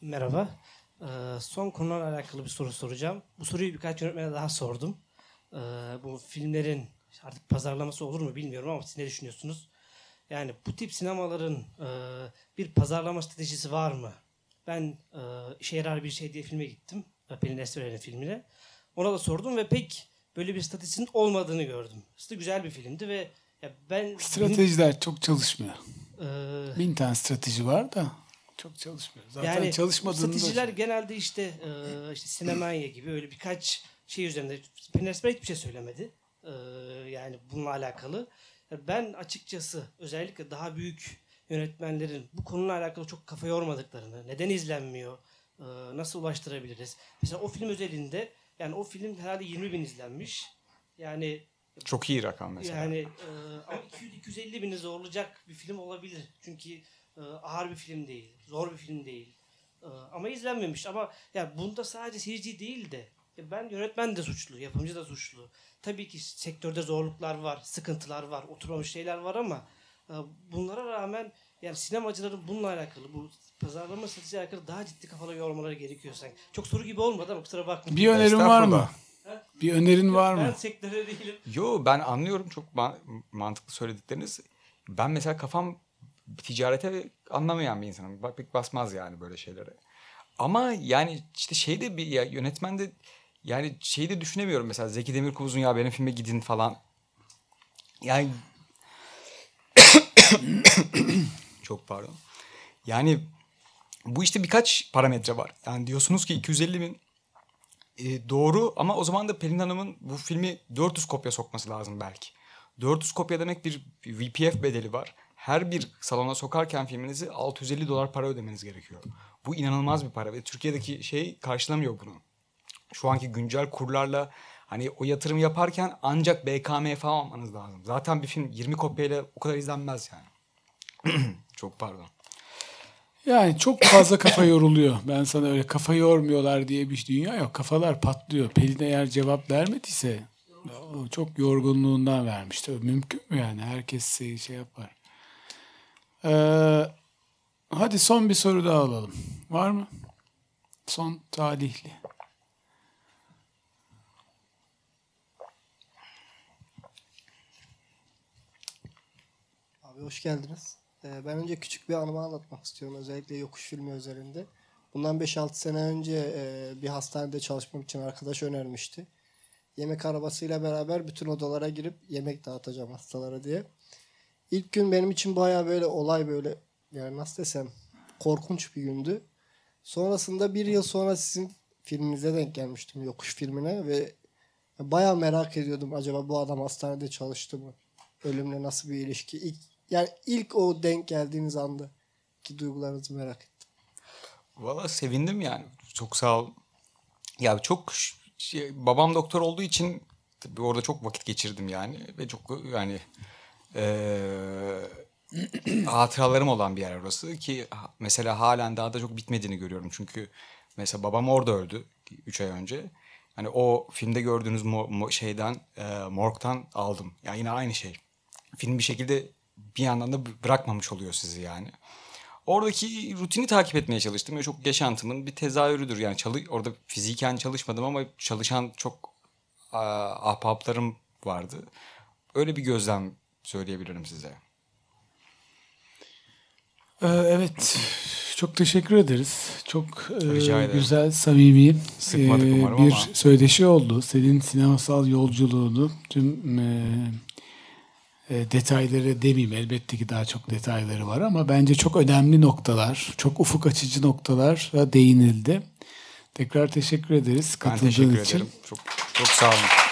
Merhaba. Ee, son konuyla alakalı bir soru soracağım. Bu soruyu birkaç yönetmene daha sordum. Ee, bu filmlerin artık pazarlaması olur mu bilmiyorum ama siz ne düşünüyorsunuz? Yani bu tip sinemaların e, bir pazarlama stratejisi var mı? Ben e, işe yarar bir şey diye filme gittim. Pelin Esmerer'in filmine. Ona da sordum ve pek böyle bir stratejinin olmadığını gördüm. Aslında güzel bir filmdi ve ya ben... Stratejiler bin... çok çalışmıyor. Ee... Bin tane strateji var da... Çok çalışmıyor. Zaten yani stratejiler da... genelde işte, e, işte sinemanya gibi öyle birkaç şey üzerinde. Penersper hiçbir şey söylemedi. E, yani bununla alakalı. Ben açıkçası özellikle daha büyük yönetmenlerin bu konuyla alakalı çok kafa yormadıklarını, neden izlenmiyor, e, nasıl ulaştırabiliriz? Mesela o film özelinde yani o film herhalde yirmi bin izlenmiş. Yani çok iyi rakam mesela. Yani e, ama iki yüz elli bini zorlayacak bir film olabilir. Çünkü ağır bir film değil, zor bir film değil. Ama izlenmemiş. Ama yani bunda sadece seyirci değil de ben yönetmen de suçlu, yapımcı da suçlu. Tabii ki sektörde zorluklar var, sıkıntılar var, oturmamış şeyler var ama bunlara rağmen yani sinemacıların bununla alakalı, bu pazarlama stratejisiyle alakalı daha ciddi kafaları yormaları gerekiyor sanki. Çok soru gibi olmadı ama kusura bakmayın. Bir önerin var mı? Ha? Bir önerin var mı? Ben sektöre değilim. Yo ben anlıyorum çok mantıklı söyledikleriniz. Ben mesela kafam ticarete anlamayan bir insanım. Bak pek basmaz yani böyle şeylere. Ama yani işte şeyde bir ya yönetmen de yani şeyi de düşünemiyorum mesela Zeki Demirkubuz'un ya benim filme gidin falan. Yani çok pardon. Yani bu işte birkaç parametre var. Yani diyorsunuz ki iki yüz elli bin e, doğru ama o zaman da Pelin Hanım'ın bu filmi dört yüz kopya sokması lazım belki. dört yüz kopya demek bir V P F bedeli var. Her bir salona sokarken filminizi altı yüz elli dolar para ödemeniz gerekiyor. Bu inanılmaz bir para ve Türkiye'deki şey karşılamıyor bunu. Şu anki güncel kurlarla hani o yatırım yaparken ancak B K M falan almanız lazım. Zaten bir film yirmi kopyayla o kadar izlenmez yani. Çok pardon. Yani çok fazla kafa yoruluyor. Ben sana öyle kafa yormuyorlar diye bir dünya yok. Kafalar patlıyor. Pelin eğer cevap vermediyse çok yorgunluğundan vermişti. Mümkün mü yani? Herkes şey yapar. Ee, hadi son bir soru daha alalım. Var mı? Son talihli. Abi hoş geldiniz. Ee, ben önce küçük bir anımı anlatmak istiyorum. Özellikle yokuş filmi üzerinde. Bundan beş altı sene önce e, bir hastanede çalışmam için arkadaş önermişti. Yemek arabasıyla beraber bütün odalara girip yemek dağıtacağım hastalara diye. İlk gün benim için bayağı böyle olay böyle yani nasıl desem korkunç bir gündü. Sonrasında bir yıl sonra sizin filminize denk gelmiştim yokuş filmine ve Bayağı merak ediyordum, acaba bu adam hastanede çalıştı mı? Ölümle nasıl bir ilişki? İlk, yani ilk o denk geldiğiniz anda ki duygularınızı merak ettim. Valla sevindim yani. Çok sağ ol. Ya çok şey, babam doktor olduğu için tabii orada çok vakit geçirdim yani. Ve çok yani ee, hatıralarım olan bir yer orası ki mesela halen daha da çok bitmediğini görüyorum. Çünkü mesela babam orada öldü üç ay önce. Hani o filmde gördüğünüz mo- mo- şeyden, e, morgdan aldım. Yani yine aynı şey. Film bir şekilde bir yandan da bırakmamış oluyor sizi yani. Oradaki rutini takip etmeye çalıştım. Yani çok yaşantımın bir tezahürüdür. Yani çalı- orada fiziken çalışmadım ama çalışan çok e, ahbaplarım vardı. Öyle bir gözlem söyleyebilirim size. Ee, evet. Çok teşekkür ederiz. Çok e, güzel, samimi e, bir ama. söyleşi oldu. Senin sinemasal yolculuğunu tüm e, e, detayları demeyeyim. Elbette ki daha çok detayları var ama bence çok önemli noktalar, çok ufuk açıcı noktalar değinildi. Tekrar teşekkür ederiz katıldığın için. Ben teşekkür ederim. Çok, çok sağ olun.